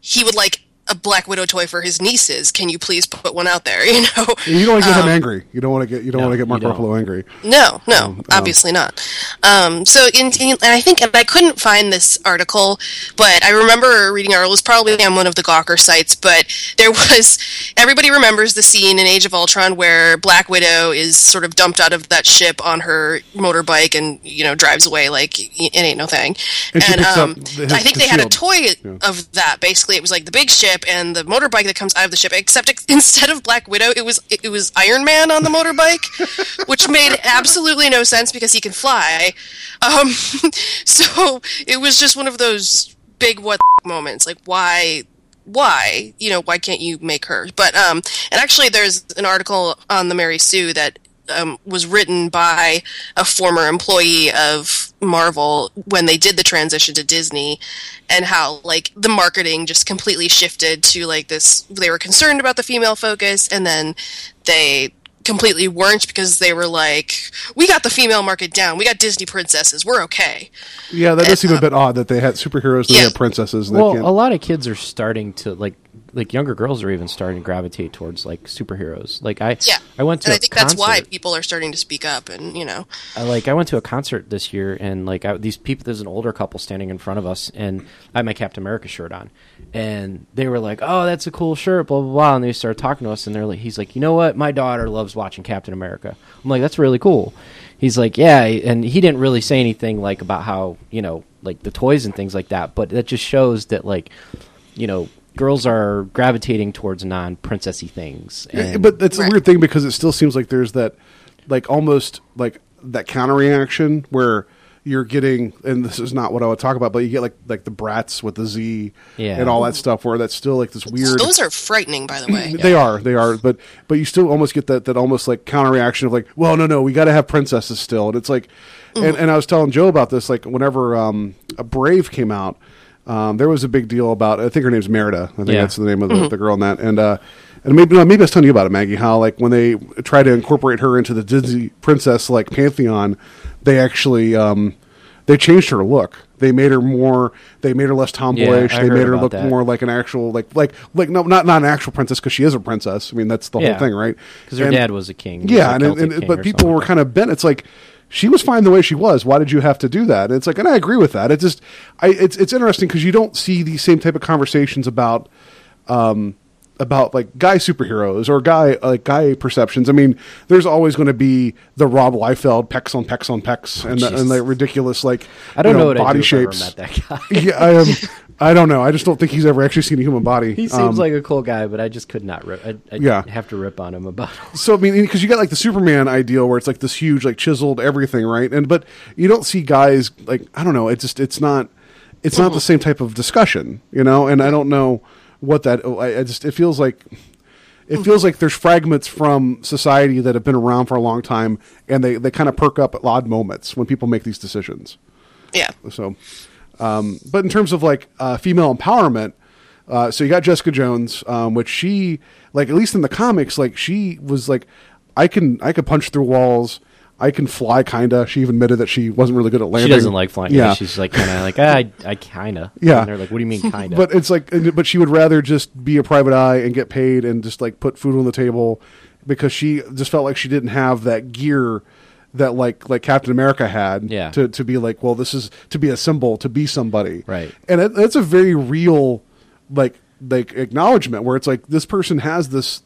he would like a Black Widow toy for his nieces. Can you please put one out there? You know, you don't want to get him angry. You don't want to get Mark Ruffalo angry. No, obviously not. So, and I think, and I couldn't find this article, but I remember reading it. It was probably on one of the Gawker sites, but there was, everybody remembers the scene in Age of Ultron where Black Widow is sort of dumped out of that ship on her motorbike and, you know, drives away like it ain't no thing. And I think they had a toy of that. Basically, it was like the big ship and the motorbike that comes out of the ship, except instead of Black Widow, it was Iron Man on the motorbike, which made absolutely no sense because he can fly. So it was just one of those big what the moments. Like, why? You know, why can't you make her? But and actually, there's an article on the Mary Sue that was written by a former employee of Marvel when they did the transition to Disney, and how like the marketing just completely shifted to like this. They were concerned about the female focus, and then they completely weren't because they were like, "We got the female market down. We got Disney princesses. We're okay." Yeah, that does seem a bit odd that they had superheroes and they had princesses. And well, a lot of kids are starting to like younger girls are even starting to gravitate towards like superheroes. Like I went to and I think concert. That's why people are starting to speak up and, you know, I went to a concert this year and like these people, there's an older couple standing in front of us and I had my Captain America shirt on and they were like, "Oh, that's a cool shirt, blah, blah, blah." And they started talking to us and they're like, he's like, "You know what? My daughter loves watching Captain America." I'm like, "That's really cool." He's like, "Yeah." And he didn't really say anything like about how, you know, like the toys and things like that. But that just shows that like, you know, girls are gravitating towards non-princessy things. But that's a weird thing because it still seems like there's that, like, almost like that counter-reaction where you're getting, and this is not what I would talk about, but you get like the brats with the Z and all that stuff where that's still like this weird. Those are frightening, by the way. They are. But you still almost get that almost like counter-reaction of like, well, no, we got to have princesses still. And it's like, and I was telling Joe about this, like whenever a Brave came out, there was a big deal about, I think her name's Merida. I think that's the name of the girl in that. And maybe I was telling you about it, Maggie, how like when they try to incorporate her into the Disney princess like pantheon, they actually they changed her look. They made her more. They made her less tomboyish. They made her look more like an actual like no, not an actual princess because she is a princess. I mean that's the whole thing, right? Because her dad was a king. Yeah, and but people were kind of bent. It's like, she was fine the way she was. Why did you have to do that? And it's like, and I agree with that. It's just, it's interesting because you don't see these same type of conversations about like guy superheroes or guy perceptions. I mean, there's always going to be the Rob Liefeld pecs on pecs on pecs and the ridiculous like I don't know what body shapes. If I met that guy. I don't know. I just don't think he's ever actually seen a human body. He seems like a cool guy, but I just could not rip. I have to rip on him about it. So, I mean, because you got like the Superman ideal where it's like this huge, like chiseled everything, right? But you don't see guys like, I don't know. It's just, it's not the same type of discussion, you know? And I don't know what that, it feels like it feels like there's fragments from society that have been around for a long time, and they kind of perk up at odd moments when people make these decisions. Yeah. So, but in terms of like female empowerment, so you got Jessica Jones, which she, like, at least in the comics, like, she was like, I could punch through walls. I can fly, kinda. She even admitted that she wasn't really good at landing. She doesn't like flying. Yeah. She's like, kind of like, I kinda. Yeah. And they're like, what do you mean, kinda? But it's like, but she would rather just be a private eye and get paid and just like put food on the table, because she just felt like she didn't have that gear that like Captain America had. Yeah. To be like, well, this is to be a symbol, to be somebody. Right. And that's a very real like acknowledgement, where it's like, this person has this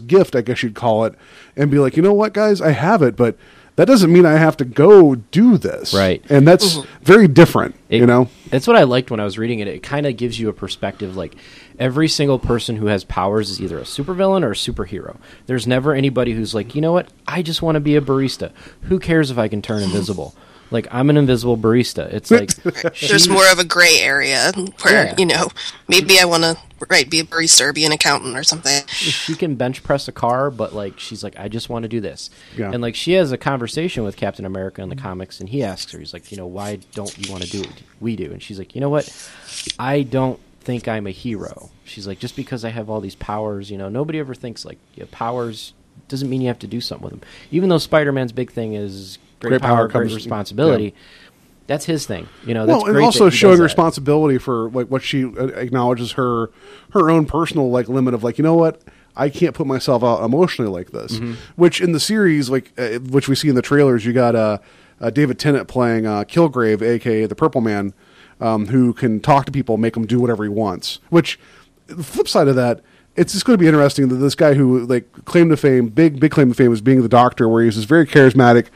gift, I guess you'd call it, and be like, you know what, guys, I have it, but that doesn't mean I have to go do this. Right. And that's very different, you know? That's what I liked when I was reading it. It kind of gives you a perspective, like, every single person who has powers is either a supervillain or a superhero. There's never anybody who's like, you know what, I just want to be a barista. Who cares if I can turn invisible? Like, I'm an invisible barista. It's like... There's more of a gray area where, yeah, you know, maybe I want to, right, be a barista or be an accountant or something. She can bench press a car, but, like, she's like, I just want to do this. Yeah. And, like, she has a conversation with Captain America in the comics, and he asks her, he's like, you know, why don't you want to do what we do? And she's like, you know what? I don't think I'm a hero. She's like, just because I have all these powers, you know, nobody ever thinks, like, you have powers doesn't mean you have to do something with them. Even though Spider-Man's big thing is... Great power, great responsibility. Yeah. That's his thing, you know. That's well, and great also that showing responsibility for like what she acknowledges her own personal like limit of like, you know what, I can't put myself out emotionally like this. Mm-hmm. Which in the series, like which we see in the trailers, you got David Tennant playing Kilgrave, aka the Purple Man, who can talk to people, make them do whatever he wants. Which the flip side of that. It's just going to be interesting that this guy who like claimed to fame, big claim to fame, is being the Doctor, where he's this very charismatic,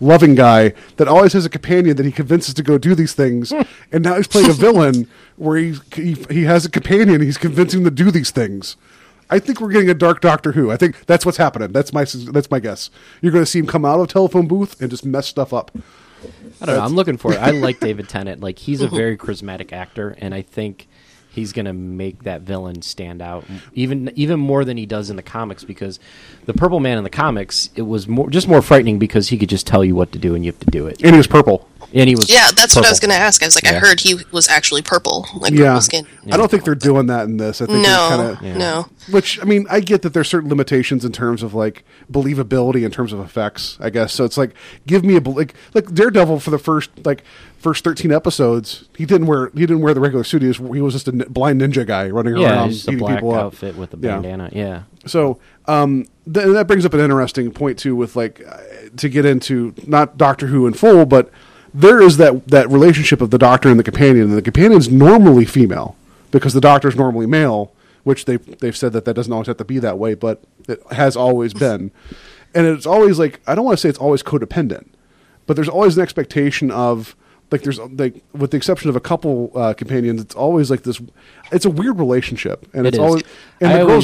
loving guy that always has a companion that he convinces to go do these things, and now he's playing a villain where he has a companion he's convincing to do these things. I think we're getting a dark Doctor Who. I think that's what's happening. That's my guess. You're going to see him come out of a telephone booth and just mess stuff up. I don't know. I'm looking for it. I like David Tennant. Like, he's a very charismatic actor, and I think he's going to make that villain stand out even more than he does in the comics, because the Purple Man in the comics, it was more frightening because he could just tell you what to do and you have to do it. And he was purple. Yeah, that's purple. What I was going to ask. I was like, yeah. I heard he was actually purple. Like, yeah. Purple skin. Yeah. I don't think they're doing that in this. I think no. Which, I mean, I get that there's certain limitations in terms of, like, believability in terms of effects, I guess. So it's like, give me a... Like Daredevil for the first 13 episodes, he didn't wear the regular suit. He was just a blind ninja guy running around eating people up. Yeah, just a black outfit with a bandana. Yeah. So that brings up an interesting point, too, with, like, to get into not Doctor Who in full, but... There is that relationship of the Doctor and the companion, and the companion's normally female because the Doctor's normally male, which they've said that doesn't always have to be that way, but it has always been. And it's always like, I don't want to say it's always codependent, but there's always an expectation of, like, there's like, with the exception of a couple companions, it's always like this, it's a weird relationship, and girls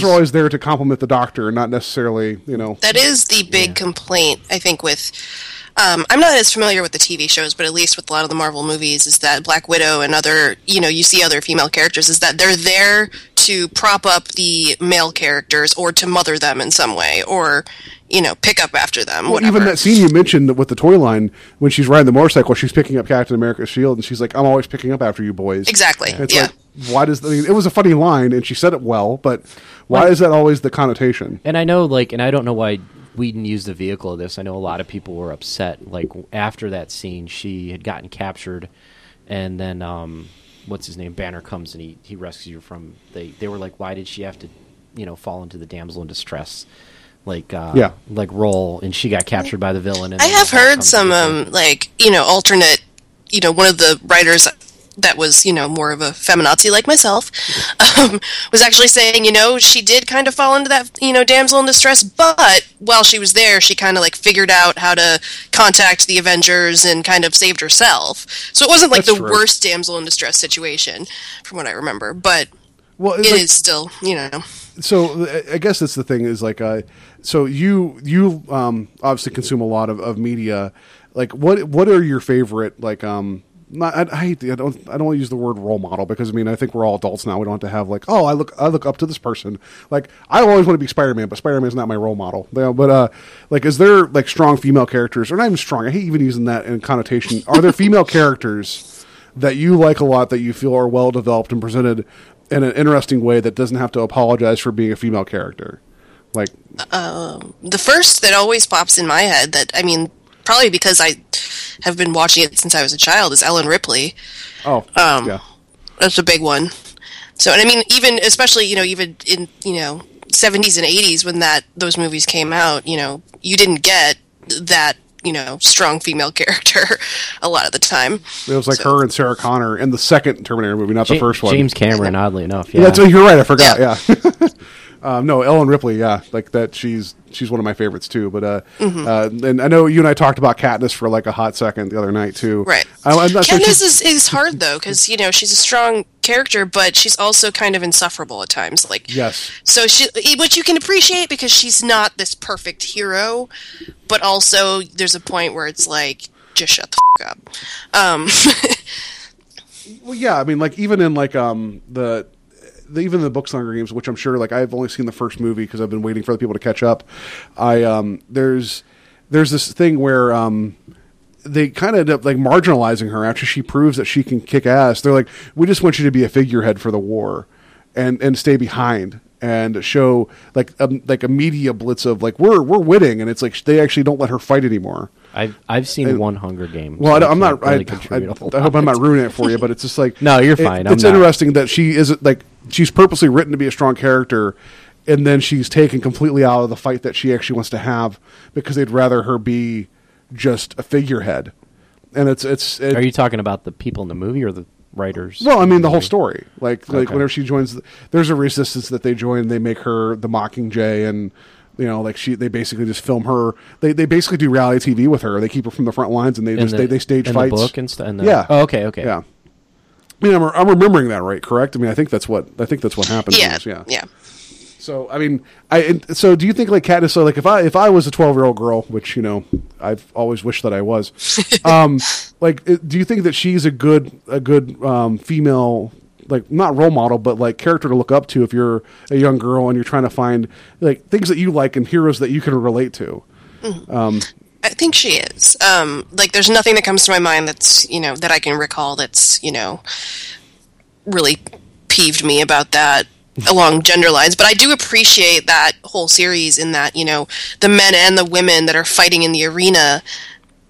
are always there to compliment the Doctor, and not necessarily, you know. That is the big complaint, I think, with... I'm not as familiar with the TV shows, but at least with a lot of the Marvel movies, is that Black Widow and other, you know, you see other female characters, is that they're there to prop up the male characters or to mother them in some way, or, you know, pick up after them. Well, whatever. Even that scene you mentioned with the toy line, when she's riding the motorcycle, she's picking up Captain America's shield, and she's like, I'm always picking up after you boys. Exactly. It's like, why does it was a funny line, and she said it well, but why is that always the connotation? And I know, like, and I don't know why Whedon used the vehicle of this. I know a lot of people were upset. Like, after that scene, she had gotten captured, and then what's his name? Banner comes and he rescues her from. They were like, why did she have to, you know, fall into the damsel in distress? Like, like role, and she got captured by the villain. And I have heard some like, you know, alternate, you know, one of the writers that was, you know, more of a feminazi like myself, was actually saying, you know, she did kind of fall into that, you know, damsel in distress, but while she was there, she kind of, like, figured out how to contact the Avengers and kind of saved herself. So it wasn't, like, that's the true. Worst damsel in distress situation, from what I remember, but well, it like, is still, you know. So I guess that's the thing is, like, so you obviously consume a lot of media. Like, what are your favorite, like, I don't want to use the word role model, because I mean, I think we're all adults now. We don't have to have like, oh, I look up to this person. Like, I always want to be Spider-Man, but Spider-Man's not my role model. But like, is there like strong female characters, or not even strong? I hate even using that in connotation. Are there female characters that you like a lot, that you feel are well developed and presented in an interesting way that doesn't have to apologize for being a female character? Like, the first that always pops in my head, that I mean, probably because I have been watching it since I was a child, is Ellen Ripley. Oh, yeah, that's a big one. So, and I mean, even especially, you know, even in, you know, 70s and 80s when those movies came out, you know, you didn't get that, you know, strong female character a lot of the time. It was like her and Sarah Connor in the second Terminator movie, not the first one. James Cameron, oddly enough. Yeah, that's, you're right. I forgot. Yeah. No, Ellen Ripley, yeah, like that. She's one of my favorites too. But and I know you and I talked about Katniss for like a hot second the other night too. Right. Katniss is hard though, because you know she's a strong character, but she's also kind of insufferable at times. Like, yes. So she, which you can appreciate, because she's not this perfect hero, but also there's a point where it's like, just shut the fuck up. Well, yeah, I mean, like even in like even the books Hunger Games, which I'm sure, like, I've only seen the first movie because I've been waiting for the people to catch up. There's this thing where they kind of end up like marginalizing her after she proves that she can kick ass. They're like, we just want you to be a figurehead for the war and stay behind and show like a media blitz of like, we're winning. And it's like, they actually don't let her fight anymore. I've seen one Hunger Game. Well, I'm not. Really I hope I'm not ruining it for you, but it's just like, no, you're fine. It's interesting that she isn't like, she's purposely written to be a strong character, and then she's taken completely out of the fight that she actually wants to have, because they'd rather her be just a figurehead. And it's Are you talking about the people in the movie or the writers? Well, I mean the whole story. Like whenever she joins, there's a resistance that they join. They make her the Mockingjay, and you know, like they basically just film her. They basically do reality TV with her. They keep her from the front lines, and they stage fights. The book and stuff. Yeah. Oh, okay. Yeah. I mean, I'm remembering that right, correct? I mean, I think that's what happened. Yeah. Yeah. So, I mean, so do you think like Katniss? So, like, if I was a 12-year-old girl, which you know I've always wished that I was, like, do you think that she's a good female? Like, not role model, but like character to look up to if you're a young girl and you're trying to find like things that you like and heroes that you can relate to. Mm-hmm. I think she is. Like, there's nothing that comes to my mind that's, you know, that I can recall that's, you know, really peeved me about that along gender lines. But I do appreciate that whole series in that, you know, the men and the women that are fighting in the arena,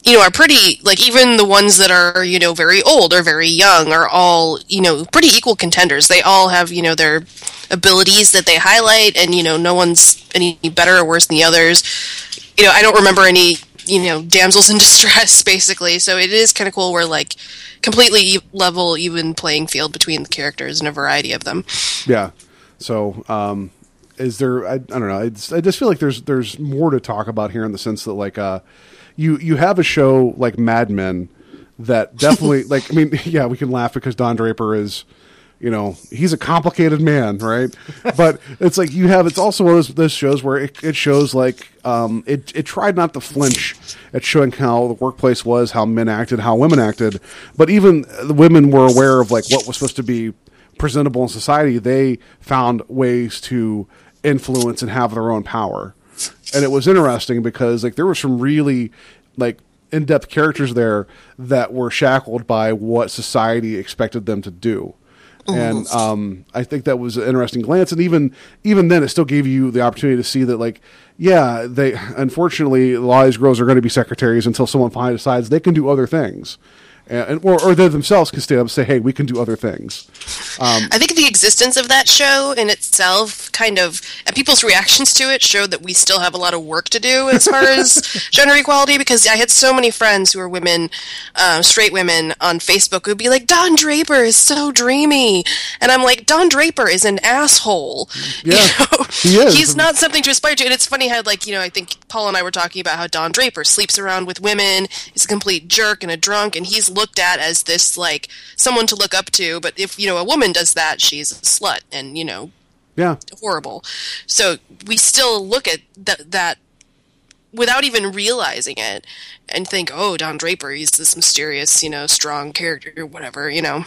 you know, are pretty, like, even the ones that are, you know, very old or very young are all, you know, pretty equal contenders. They all have, you know, their abilities that they highlight, and, you know, no one's any better or worse than the others. You know, I don't remember any, you know, damsels in distress, basically. So it is kind of cool where, like, completely level, even playing field between the characters and a variety of them. Yeah. So, is there, I don't know, I just feel like there's more to talk about here, in the sense that, like, You have a show like Mad Men that definitely, like, I mean, yeah, we can laugh because Don Draper is, you know, he's a complicated man, right? But it's like it's also one of those shows where it shows like, it tried not to flinch at showing how the workplace was, how men acted, how women acted. But even the women were aware of like what was supposed to be presentable in society. They found ways to influence and have their own power. And it was interesting because like there were some really like in-depth characters there that were shackled by what society expected them to do. And I think that was an interesting glance. And even then, it still gave you the opportunity to see that, like, yeah, they unfortunately, a lot of these girls are going to be secretaries until someone finally decides they can do other things. Or they themselves can stand up and say, hey, we can do other things. I think the existence of that show in itself kind of, and people's reactions to it, showed that we still have a lot of work to do as far as gender equality, because I had so many friends who were women, straight women on Facebook, who'd be like, Don Draper is so dreamy. And I'm like, Don Draper is an asshole. Yeah, you know? He is. He's not something to aspire to. And it's funny how, like, you know, I think Paul and I were talking about how Don Draper sleeps around with women, is a complete jerk and a drunk, and he's looked at as this, like, someone to look up to, but if, you know, a woman does that, she's a slut and, you know, yeah, horrible. So we still look at that without even realizing it, and think, oh, Don Draper, he's this mysterious, strong character or whatever, Yeah.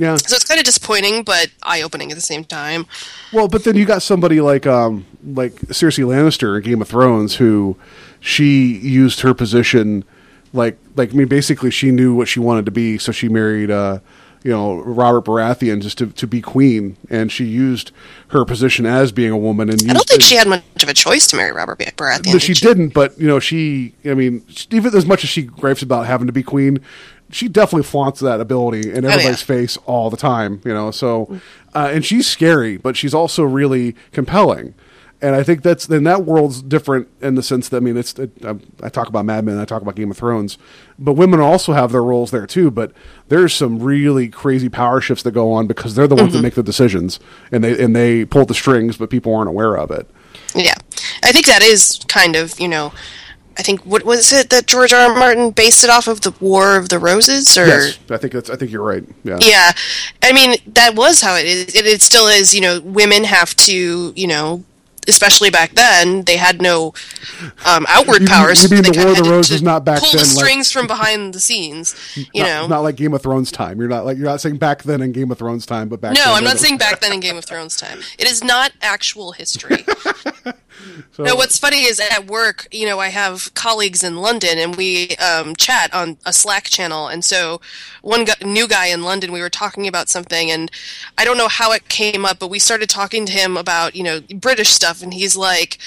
So it's kind of disappointing, but eye-opening at the same time. Well, but then you got somebody like Cersei Lannister in Game of Thrones, who she used her position, basically she knew what she wanted to be, so she married, Robert Baratheon just to be queen, and she used her position as being a woman. And I don't think she had much of a choice to marry Robert Baratheon. But she didn't, but even as much as she gripes about having to be queen, she definitely flaunts that ability in everybody's face all the time, so, and she's scary, but she's also really compelling. And I think that world's different in the sense that, I talk about Mad Men, I talk about Game of Thrones, but women also have their roles there too, but there's some really crazy power shifts that go on because they're the ones that make the decisions and they pull the strings, but people aren't aware of it. Yeah. I think that is kind of, I think, what was it that George R. R. Martin based it off of, the War of the Roses? Or yes, I think you're right. Yeah. Yeah, that was how it is. It still is. Women have to. Especially back then, they had no outward powers. You mean the War of the Roses not back then? Pull the strings from behind the scenes. Not like Game of Thrones time. You're not saying back then in Game of Thrones time, but back. No, I'm not saying back then in Game of Thrones time. It is not actual history. So. No, what's funny is at work, I have colleagues in London, and we chat on a Slack channel. And so one new guy in London, we were talking about something, and I don't know how it came up, but we started talking to him about British stuff, and he's like,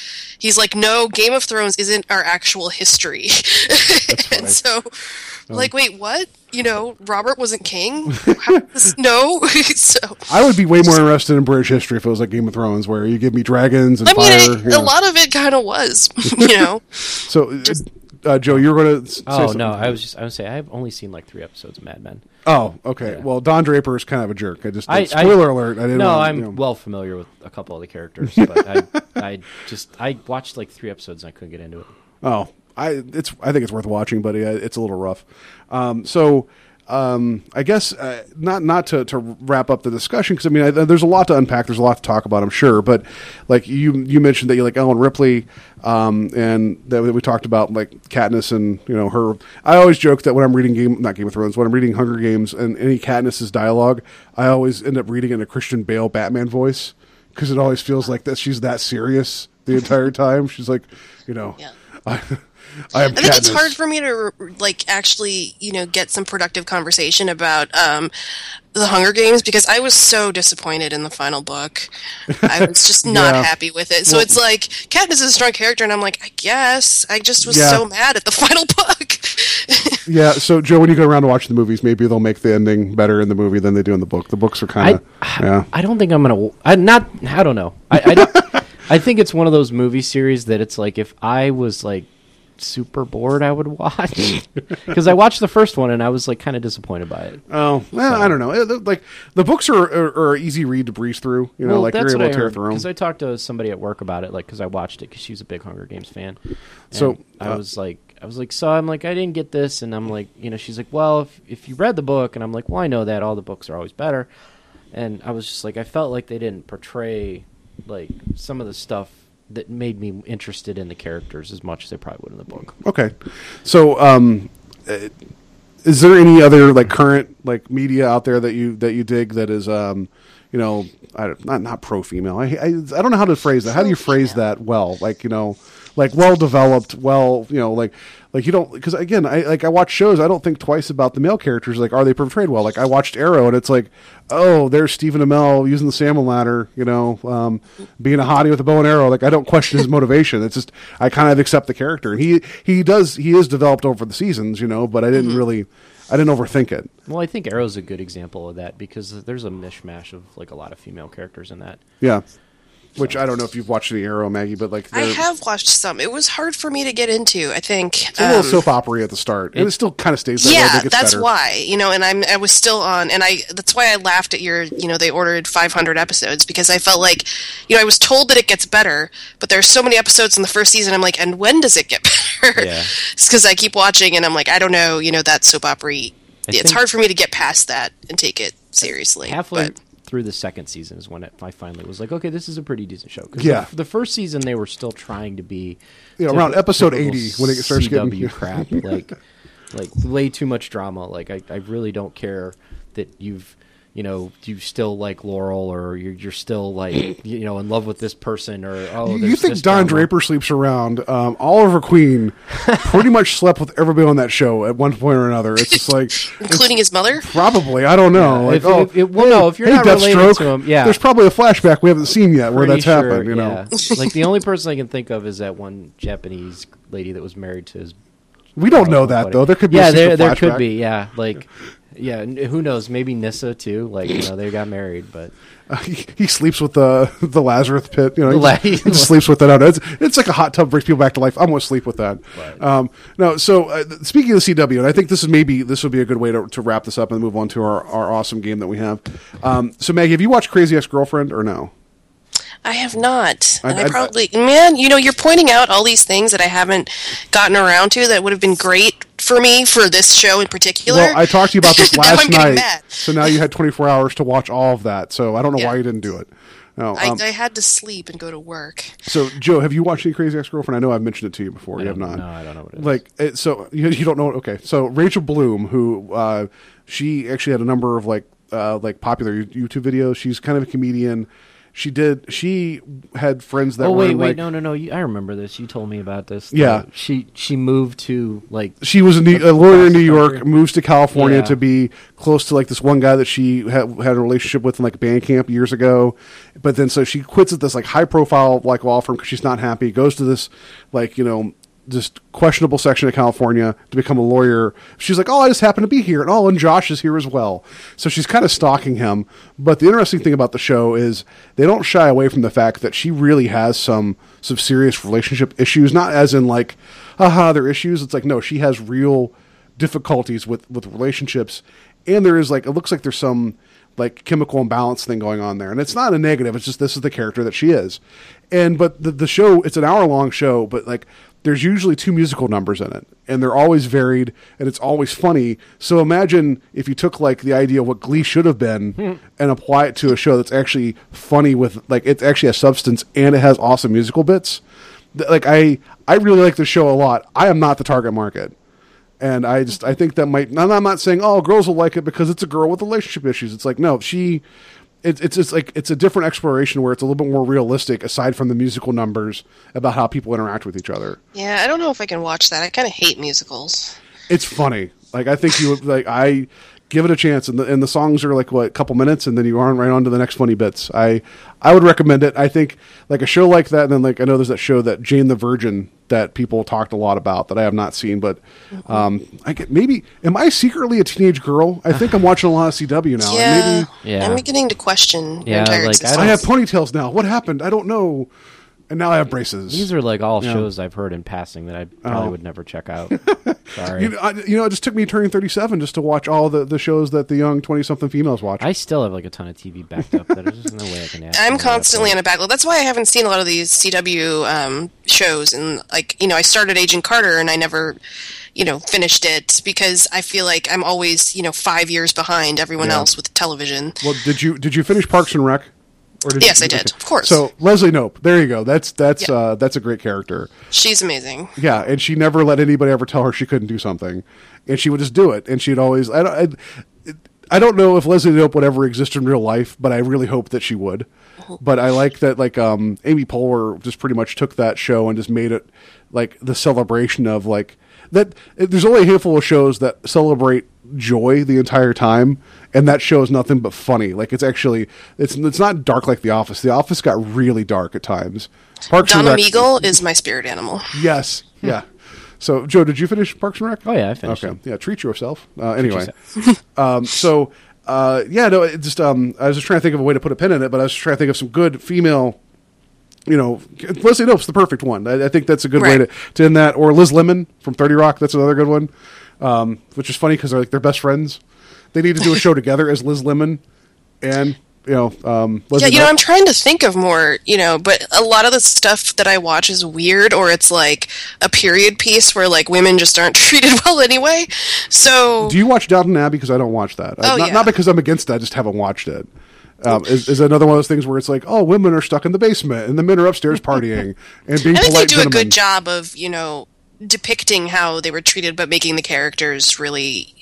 no, Game of Thrones isn't our actual history. And so, wait, what? Robert wasn't king? No. So I would be way more interested in British history if it was like Game of Thrones, where you give me dragons and fire. A lot of it kind of was, So, Joe, you were going to say something. No, I was saying I've only seen like 3 episodes of Mad Men. Oh, okay. Yeah. Well, Don Draper is kind of a jerk. Spoiler alert. I'm well familiar with a couple of the characters, but I watched like 3 episodes and I couldn't get into it. Oh. I think it's worth watching, but it's a little rough. I guess not to wrap up the discussion, because there's a lot to unpack. There's a lot to talk about, I'm sure. But like you mentioned that you like Ellen Ripley, and that we talked about like Katniss and her. I always joke that when I'm reading when I'm reading Hunger Games and any Katniss's dialogue, I always end up reading in a Christian Bale Batman voice, because it always feels like that she's that serious the entire time. She's like, Yeah. I think it's hard for me to actually, get some productive conversation about the Hunger Games, because I was so disappointed in the final book. I was just not happy with it. So it's like Katniss is a strong character, and I'm like, I guess I just was so mad at the final book. Yeah. So Joe, when you go around to watch the movies, maybe they'll make the ending better in the movie than they do in the book. The books are kind of. Yeah. I don't think I'm gonna. I don't know. I don't. I think it's one of those movie series that it's like, if I was like super bored, I would watch, because I watched the first one and I was like kind of disappointed by it. Oh, well, so. I don't know. Like the books are easy read to breeze through. You're able to tear through them. Because I talked to somebody at work about it, because I watched it because she was a big Hunger Games fan. And so I didn't get this, and I'm like, she's like, well, if you read the book, and I'm like, well, I know that all the books are always better, and I was just like, I felt like they didn't portray like some of the stuff that made me interested in the characters as much as they probably would in the book. Okay. So, is there any other current media out there that you dig that is, not pro female? I don't know how to phrase that. How do you phrase that? Well, well developed, you don't, because again, I watch shows. I don't think twice about the male characters. Are they portrayed well? I watched Arrow, and it's like, oh, there's Stephen Amell using the salmon ladder, being a hottie with a bow and arrow. I don't question his motivation. It's just, I kind of accept the character, and he is developed over the seasons, but I didn't really, I didn't overthink it. Well, I think Arrow's a good example of that, because there's a mishmash of a lot of female characters in that. Yeah. Which I don't know if you've watched the Arrow, Maggie, but I have watched some. It was hard for me to get into. I think it's a little soap opera at the start, and it still kind of stays that way. Yeah, that's better. Why And I was still on, and that's why I laughed at your. They ordered 500 episodes, because I felt like, I was told that it gets better, but there's so many episodes in the first season. I'm like, and when does it get better? Yeah, it's because I keep watching, and I'm like, I don't know. That soap opera. It's hard for me to get past that and take it seriously. Halfway through the second season is when I finally was like, okay, this is a pretty decent show. Yeah. The first season, they were still trying to be... Yeah, around episode 80 when it starts getting... CW crap. Like, way too much drama. Like, I really don't care that you've... You know, do you still like Laurel, or you're still like, you know, in love with this person, or oh, you think Don Draper sleeps around? Oliver Queen pretty much slept with everybody on that show at one point or another. It's just like, including his mother, probably. I don't know. Yeah, like, if you're not related to him, yeah, there's probably a flashback we haven't seen yet where that's happened. You know, yeah. Like the only person I can think of is that one Japanese lady that was married to his. We don't know that buddy. Though. There could be, yeah, there could be, yeah, like. Yeah, who knows? Maybe Nissa too. Like, you know, they got married, but he sleeps with the Lazarus pit. You know, he sleeps with that. It's like a hot tub brings people back to life. I'm going to sleep with that. But, no. So speaking of the CW, and I think this would be a good way to wrap this up and move on to our awesome game that we have. So Maggie, have you watched Crazy Ex-Girlfriend or no? I have not. And I probably, man, you know, you're pointing out all these things that I haven't gotten around to that would have been great for me for this show in particular. Well, I talked to you about this last night. So now you had 24 hours to watch all of that. So I don't know why you didn't do it. No, I had to sleep and go to work. So, Joe, have you watched any Crazy Ex-Girlfriend? I know I've mentioned it to you before. You have not. No, I don't know what it is. Like, so you don't know. Okay. So Rachel Bloom, who she actually had a number of like popular YouTube videos. She's kind of a comedian. She had friends that were wait, no. I remember this. You told me about this. Yeah. She moved to, like... She was a lawyer in New York, moves to California to be close to, like, this one guy that she had a relationship with in, like, Bandcamp years ago. But then, so she quits at this, like, high-profile, like, law firm because she's not happy, goes to this, like, you know... just questionable section of California to become a lawyer. She's like, I just happen to be here. And Josh is here as well. So she's kind of stalking him. But the interesting thing about the show is they don't shy away from the fact that she really has some serious relationship issues. Not as in like, they're issues. It's like, no, she has real difficulties with relationships. And there is like, it looks like there's some like chemical imbalance thing going on there. And it's not a negative. It's just, this is the character that she is. And, but the show, it's an hour long show, but like, there's usually two musical numbers in it, and they're always varied, and it's always funny. So imagine if you took like the idea of what Glee should have been and apply it to a show that's actually funny with like, it's actually a substance and it has awesome musical bits. Like I really like the show a lot. I am not the target market. And I think that might, and I'm not saying, girls will like it because it's a girl with relationship issues. It's like, no, it's just like it's a different exploration where it's a little bit more realistic aside from the musical numbers about how people interact with each other. Yeah, I don't know if I can watch that. I kind of hate musicals. It's funny. Like I think you would like I give it a chance and the songs are like what a couple minutes and then you are right on to the next funny bits. I would recommend it. I think like a show like that and then like I know there's that show that Jane the Virgin that people talked a lot about that I have not seen, but I get maybe am I secretly a teenage girl? I think I'm watching a lot of CW now. Yeah, maybe, I'm beginning to question. Yeah, like, I have ponytails now. What happened? I don't know. And now I have braces. These are like all shows I've heard in passing that I probably would never check out. Sorry. It just took me turning 37 just to watch all the shows that the young 20-something females watch. I still have like a ton of TV backed up. There's just no way I can ask. I'm constantly on a backlog. That's why I haven't seen a lot of these CW shows. And like, you know, I started Agent Carter and I never, you know, finished it because I feel like I'm always, you know, 5 years behind everyone else with television. Well, did you finish Parks and Rec? Yes, I did. Of course. So Leslie Knope, there you go. That's a great character. She's amazing. Yeah, and she never let anybody ever tell her she couldn't do something, and she would just do it. And she'd always. I don't know if Leslie Knope would ever exist in real life, but I really hope that she would. But I like that, like Amy Poehler just pretty much took that show and just made it like the celebration of like that. There's only a handful of shows that celebrate joy the entire time, and that show is nothing but funny. Like it's actually it's not dark like The Office. The Office got really dark at times. Parks Donna Meagle is my spirit animal. Yes, yeah. So, Joe, did you finish Parks and Rec? Oh yeah, I finished. Okay, yeah. Treat yourself. Anyway, it just I was just trying to think of a way to put a pin in it, but I was just trying to think of some good female. You know, Leslie Knope's the perfect one. I think that's a good way to end that. Or Liz Lemon from 30 Rock. That's another good one. Which is funny because they're like they're best friends. They need to do a show together as Liz Lemon and Leslie Knope. I'm trying to think of more. You know, but a lot of the stuff that I watch is weird, or it's like a period piece where like women just aren't treated well anyway. So, do you watch Downton Abbey? Because I don't watch that. Not because I'm against it. I just haven't watched it. Is another one of those things where it's like, oh, women are stuck in the basement and the men are upstairs partying and being polite. I think they do a good job of, you know, depicting how they were treated, but making the characters really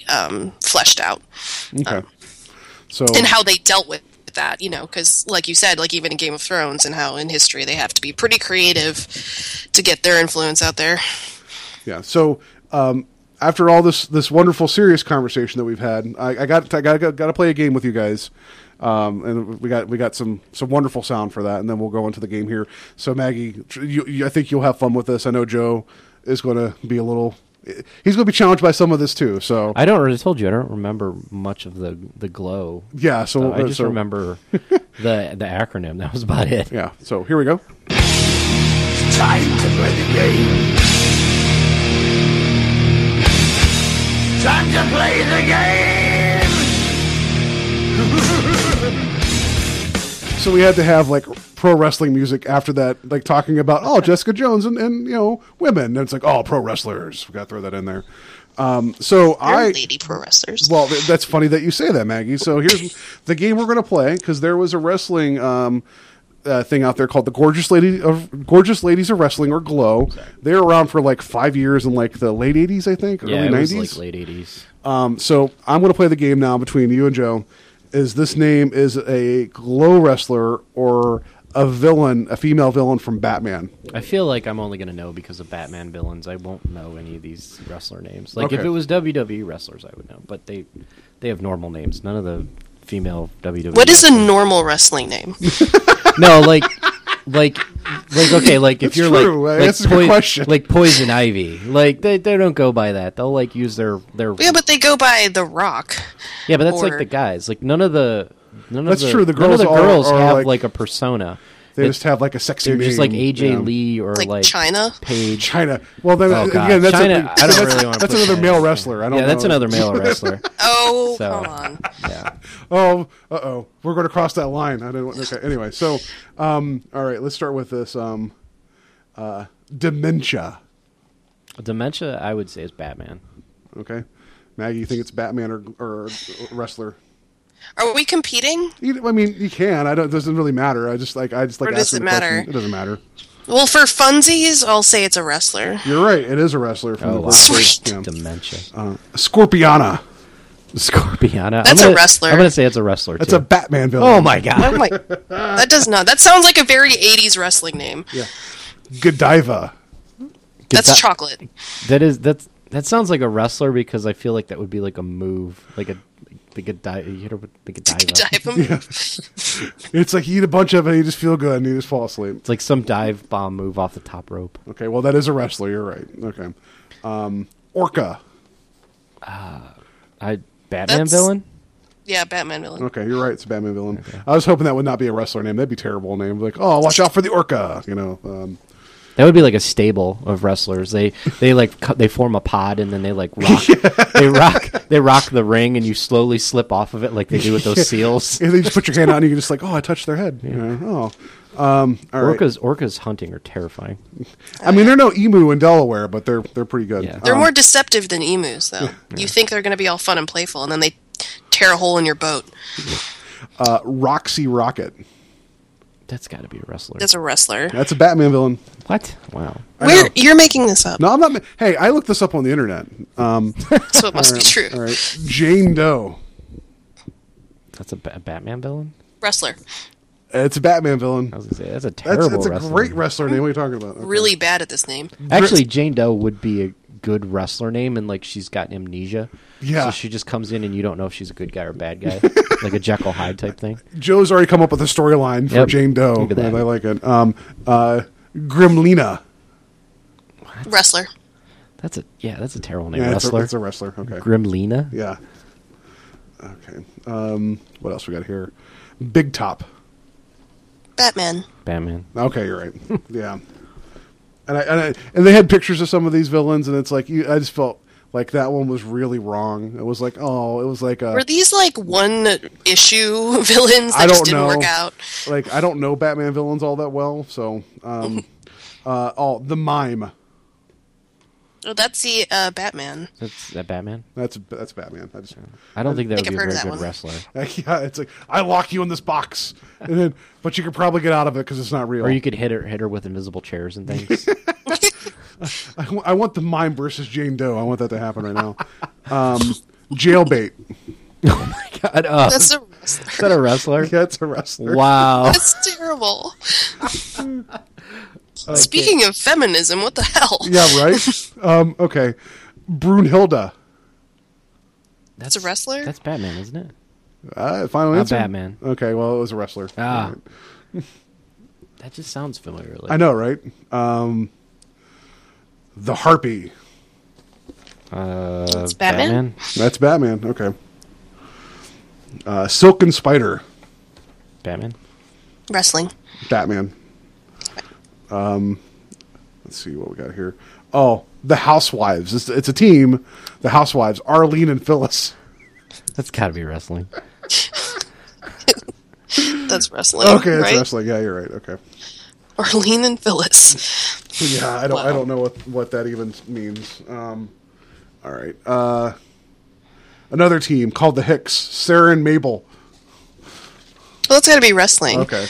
fleshed out. Okay. So and how they dealt with that, you know, because like you said, like even in Game of Thrones and how in history they have to be pretty creative to get their influence out there. Yeah. So after all this wonderful serious conversation that we've had, I got to play a game with you guys. And we got some wonderful sound for that, and then we'll go into the game here. So Maggie, I think you'll have fun with this. I know Joe is going to be he's going to be challenged by some of this too. So I don't really told you, I don't remember much of the glow. Yeah, so I just remember the acronym. That was about it. Yeah. So here we go. It's time to play the game. Time to play the game. So we had to have like pro wrestling music after that, like talking about, oh, Jessica Jones and you know, women. And it's like, oh, pro wrestlers. We got to throw that in there. Lady pro wrestlers. Well, that's funny that you say that, Maggie. So here's the game we're going to play, because there was a wrestling thing out there called the Gorgeous Ladies of Wrestling, or GLOW. They were around for like 5 years in like the late 80s, I think, early 90s. Yeah, it was like late 80s. So I'm going to play the game now between you and Joe. Is this name is a GLOW wrestler or a villain, a female villain from Batman? I feel like I'm only going to know because of Batman villains. I won't know any of these wrestler names. Like if it was WWE wrestlers, I would know, but they have normal names. None of the female WWE. What is a normal wrestling name? No, like okay, like if it's you're true. Like that's a good question. Like Poison Ivy, like they don't go by that. They'll like use their yeah, but they go by The Rock. Yeah, but that's like the guys. Like none of the that's true. The girls, are have like a persona. They just have like a sexy. They're name. Just like AJ Lee or like China Page. China. Well, then again, that's China. I don't really want to. That's another male wrestler. I don't. Yeah, that's another male wrestler. Oh, come on. Yeah. Oh, we're going to cross that line. I didn't. Okay. Anyway, so all right, let's start with this. Dementia. Dementia, I would say, is Batman. Okay. Maggie, you think it's Batman or wrestler? Are we competing? I mean, you can. I don't. It doesn't really matter. I just like. Or does it matter? It doesn't matter. Well, for funsies, I'll say it's a wrestler. You're right. It is a wrestler from the workplace. Yeah. Dementia. Scorpiana. Scorpiana. That's a wrestler. I'm gonna say it's a wrestler. That's a Batman villain. Oh my god. That does not. That sounds like a very 80s wrestling name. Yeah. Godiva. That's chocolate. That sounds like a wrestler because I feel like that would be like a move, like a. They could dive him. Yeah. It's like you eat a bunch of it and you just feel good and you just fall asleep. It's like some dive bomb move off the top rope. Okay, well, that is a wrestler. You're right. Okay. Orca. Villain? Yeah, Batman villain. Okay, you're right. It's a Batman villain. Okay. I was hoping that would not be a wrestler name. That'd be a terrible name. Like, oh, watch out for the orca, you know. That would be like a stable of wrestlers. They form a pod and then they like rock. Yeah. They rock the ring and you slowly slip off of it like they do with those seals. And they just put your hand on and you're just like, oh, I touched their head. Yeah. You know, Orcas hunting are terrifying. I mean, they're no emu in Delaware, but they're pretty good. Yeah. They're more deceptive than emus, though. Yeah. You think they're going to be all fun and playful, and then they tear a hole in your boat. Roxy Rocket. That's got to be a wrestler. That's a wrestler. That's a Batman villain. What? Wow. You're making this up. No, I'm not. Hey, I looked this up on the internet. So it must be true. All right. Jane Doe. That's a Batman villain? Wrestler. It's a Batman villain. I was going to say, that's a terrible wrestler. That's a great wrestler name. What are you talking about? Okay. Really bad at this name. Actually, Jane Doe would be a good wrestler name, and like she's got amnesia. Yeah. So she just comes in and you don't know if she's a good guy or a bad guy. Like a Jekyll Hyde type thing. Joe's already come up with a storyline for Jane Doe. And I like it. Gremlina. What? Wrestler. That's a terrible name. Yeah, wrestler. It's a wrestler. Okay. Gremlina? Yeah. Okay. What else we got here? Big Top. Batman. Okay, you're right. Yeah. And they had pictures of some of these villains, and it's like I just felt like that one was really wrong. It was like, oh, it was like a... Were these like one-issue villains that just didn't work out? Like, I don't know Batman villains all that well, so... The Mime. Oh, that's the Batman. That's that Batman. That's Batman. I don't think that would be a very good wrestler. Yeah, it's like I lock you in this box, and then but you could probably get out of it because it's not real. Or you could hit her with invisible chairs and things. I want the mime versus Jane Doe. I want that to happen right now. Jailbait. Oh my god! That's a wrestler. Is that a wrestler? Yeah, it's a wrestler. Wow, that's terrible. Speaking of feminism, what the hell? Yeah, right? Okay. Brunhilde. That's a wrestler? That's Batman, isn't it? Final answer? Batman. Okay, well, it was a wrestler. Ah. Right. That just sounds familiar. Like. I know, right? The Harpy. That's Batman? That's Batman, okay. Silken Spider. Batman? Wrestling. Batman. Let's see what we got here. Oh, the Housewives. It's a team. The Housewives, Arlene and Phyllis. That's got to be wrestling. That's wrestling. Okay, that's right? Wrestling. Yeah, you're right. Okay. Arlene and Phyllis. Yeah, I don't know what that even means. All right. Another team called the Hicks, Sarah and Mabel. Well, it's got to be wrestling. Okay.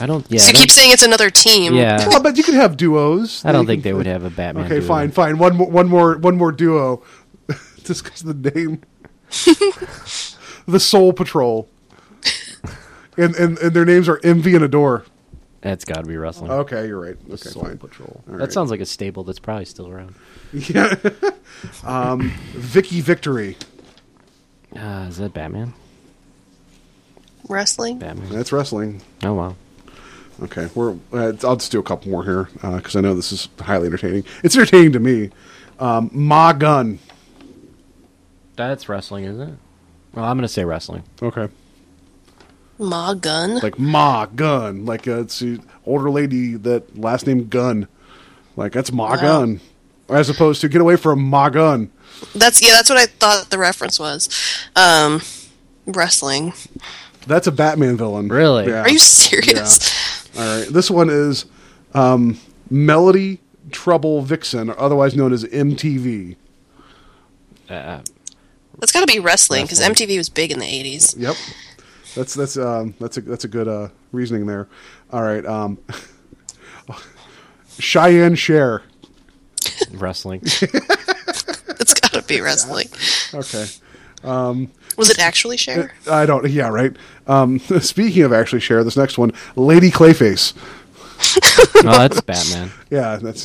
I don't. Yeah. So you keep saying it's another team. Yeah. Well, but you could have duos. I don't think they would have a Batman. Okay, duo. Fine. One more duo. Just because of the name. The Soul Patrol. And their names are Envy and Adore. That's got to be wrestling. Okay, you're right. Okay, Soul Patrol. All that sounds like a stable that's probably still around. Yeah. Vicky Victory. Is that Batman? Wrestling. Batman. That's wrestling. Oh wow. Okay, I'll just do a couple more here because I know this is highly entertaining. It's entertaining to me. Ma Gun. That's wrestling, isn't it? Well, I'm going to say wrestling. Okay. Ma Gun? Like Ma Gun. Like it's an older lady that last name Gun. Like that's Ma Gun. As opposed to get away from Ma Gun. That's what I thought the reference was. Wrestling. That's a Batman villain. Really? Yeah. Are you serious? Yeah. All right, this one is Melody Trouble Vixen, otherwise known as MTV. That's got to be wrestling because MTV was big in the 80s. Yep, that's a good reasoning there. All right, Cheyenne Cher. Wrestling. It's got to be wrestling. Okay. Was it actually Cher? I don't. Yeah, right. Speaking of actually Cher, this next one, Lady Clayface. Oh, that's Batman. Yeah, that's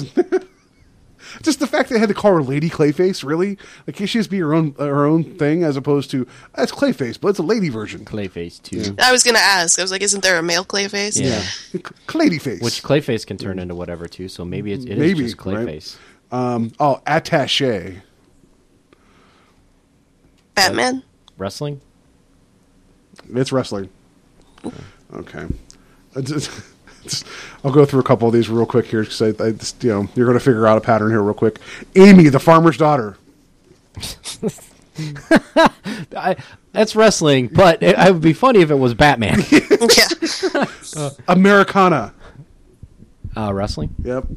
just the fact they had to call her Lady Clayface. Really, like can't she just be her own thing as opposed to that's Clayface, but it's a lady version. Clayface too. Yeah. I was gonna ask. I was like, isn't there a male Clayface? Yeah, Clayface. Which Clayface can turn into whatever too. So maybe it is just Clayface. Right? Attaché. Batman. Wrestling? It's wrestling. Okay. I'll go through a couple of these real quick here because you're going to figure out a pattern here real quick. Amy, the farmer's daughter. That's wrestling, but it would be funny if it was Batman. Yeah. Americana. Wrestling? Yep.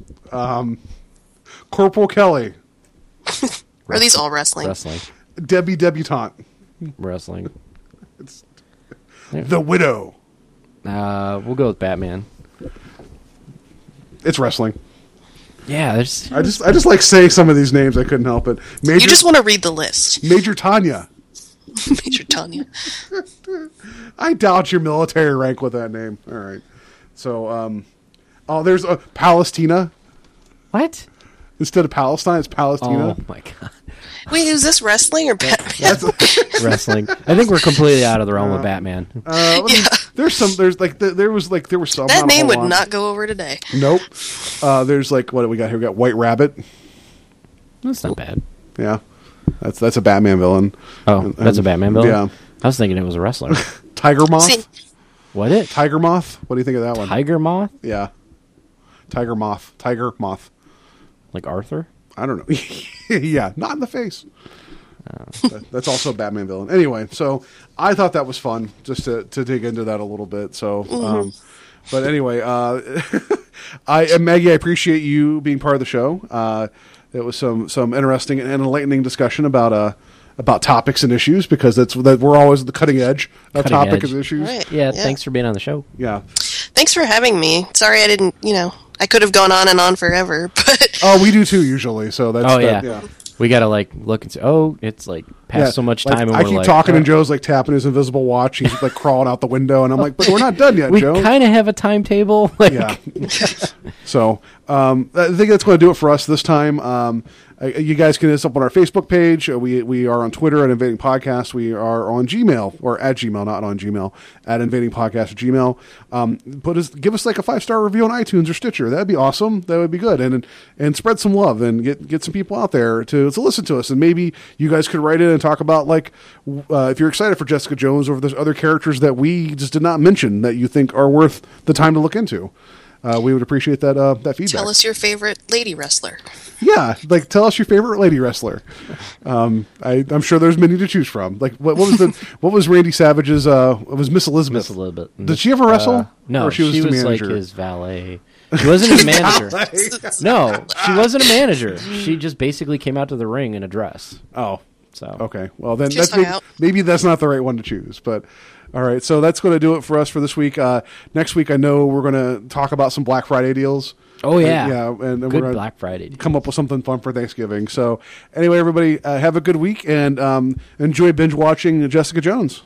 Corporal Kelly. Are these all wrestling? Wrestling. Debbie Debutante. Wrestling. It's the Widow. We'll go with Batman. It's wrestling. Yeah, I just like say some of these names. I couldn't help it. You just want to read the list. Major Tanya. Major Tanya. I doubt your military rank with that name. All right. So, there's a Palestina. What? Instead of Palestine, it's Palestina. Oh my god. Wait, is this wrestling or Batman? Wrestling. I think we're completely out of the realm of Batman. There were some. That name would not go over today. Nope. There's like what do we got here? We got White Rabbit. That's not bad. Yeah, that's a Batman villain. Oh, that's a Batman villain. Yeah, I was thinking it was a wrestler. Tiger Moth. See? What it? Tiger Moth. What do you think of that one? Tiger Moth. Yeah. Tiger Moth. Tiger Moth. Like Arthur. I don't know. Yeah, not in the face. Oh. That's also a Batman villain. Anyway, so I thought that was fun just to dig into that a little bit. So, but anyway, Maggie, I appreciate you being part of the show. It was some interesting and enlightening discussion about topics and issues, because that we're always at the cutting edge of topics and issues. Right. Yeah, thanks for being on the show. Yeah. Thanks for having me. Sorry I didn't, I could have gone on and on forever, but... Oh, we do too, usually, so that's... Yeah. We gotta, look and say, it's, past so much time, and I keep talking, and Joe's, tapping his invisible watch. He's, crawling out the window, and I'm like, but we're not done yet, Joe. We kind of have a timetable. So, I think that's going to do it for us this time. You guys can hit us up on our Facebook page. We are on Twitter at Invading Podcast. We are on Gmail, or at Gmail, not on Gmail, at Invading Podcast at Gmail. Give us a 5-star review on iTunes or Stitcher. That'd be awesome. That would be good. And spread some love and get some people out there to listen to us. And maybe you guys could write in and talk about if you're excited for Jessica Jones or if there's other characters that we just did not mention that you think are worth the time to look into. We would appreciate that feedback. Tell us your favorite lady wrestler. Yeah, tell us your favorite lady wrestler. I'm sure there's many to choose from. What was what was Randy Savage's? It was Miss Elizabeth. Did she ever wrestle? No, or she was his valet. She wasn't a manager. No, she wasn't a manager. She just basically came out to the ring in a dress. Oh, so okay. Well, then that's maybe that's not the right one to choose, but. All right, so that's going to do it for us for this week. Next week, I know we're going to talk about some Black Friday deals. Oh, yeah. And we're going to Black Friday deals. Come up with something fun for Thanksgiving. So anyway, everybody, have a good week and enjoy binge-watching Jessica Jones.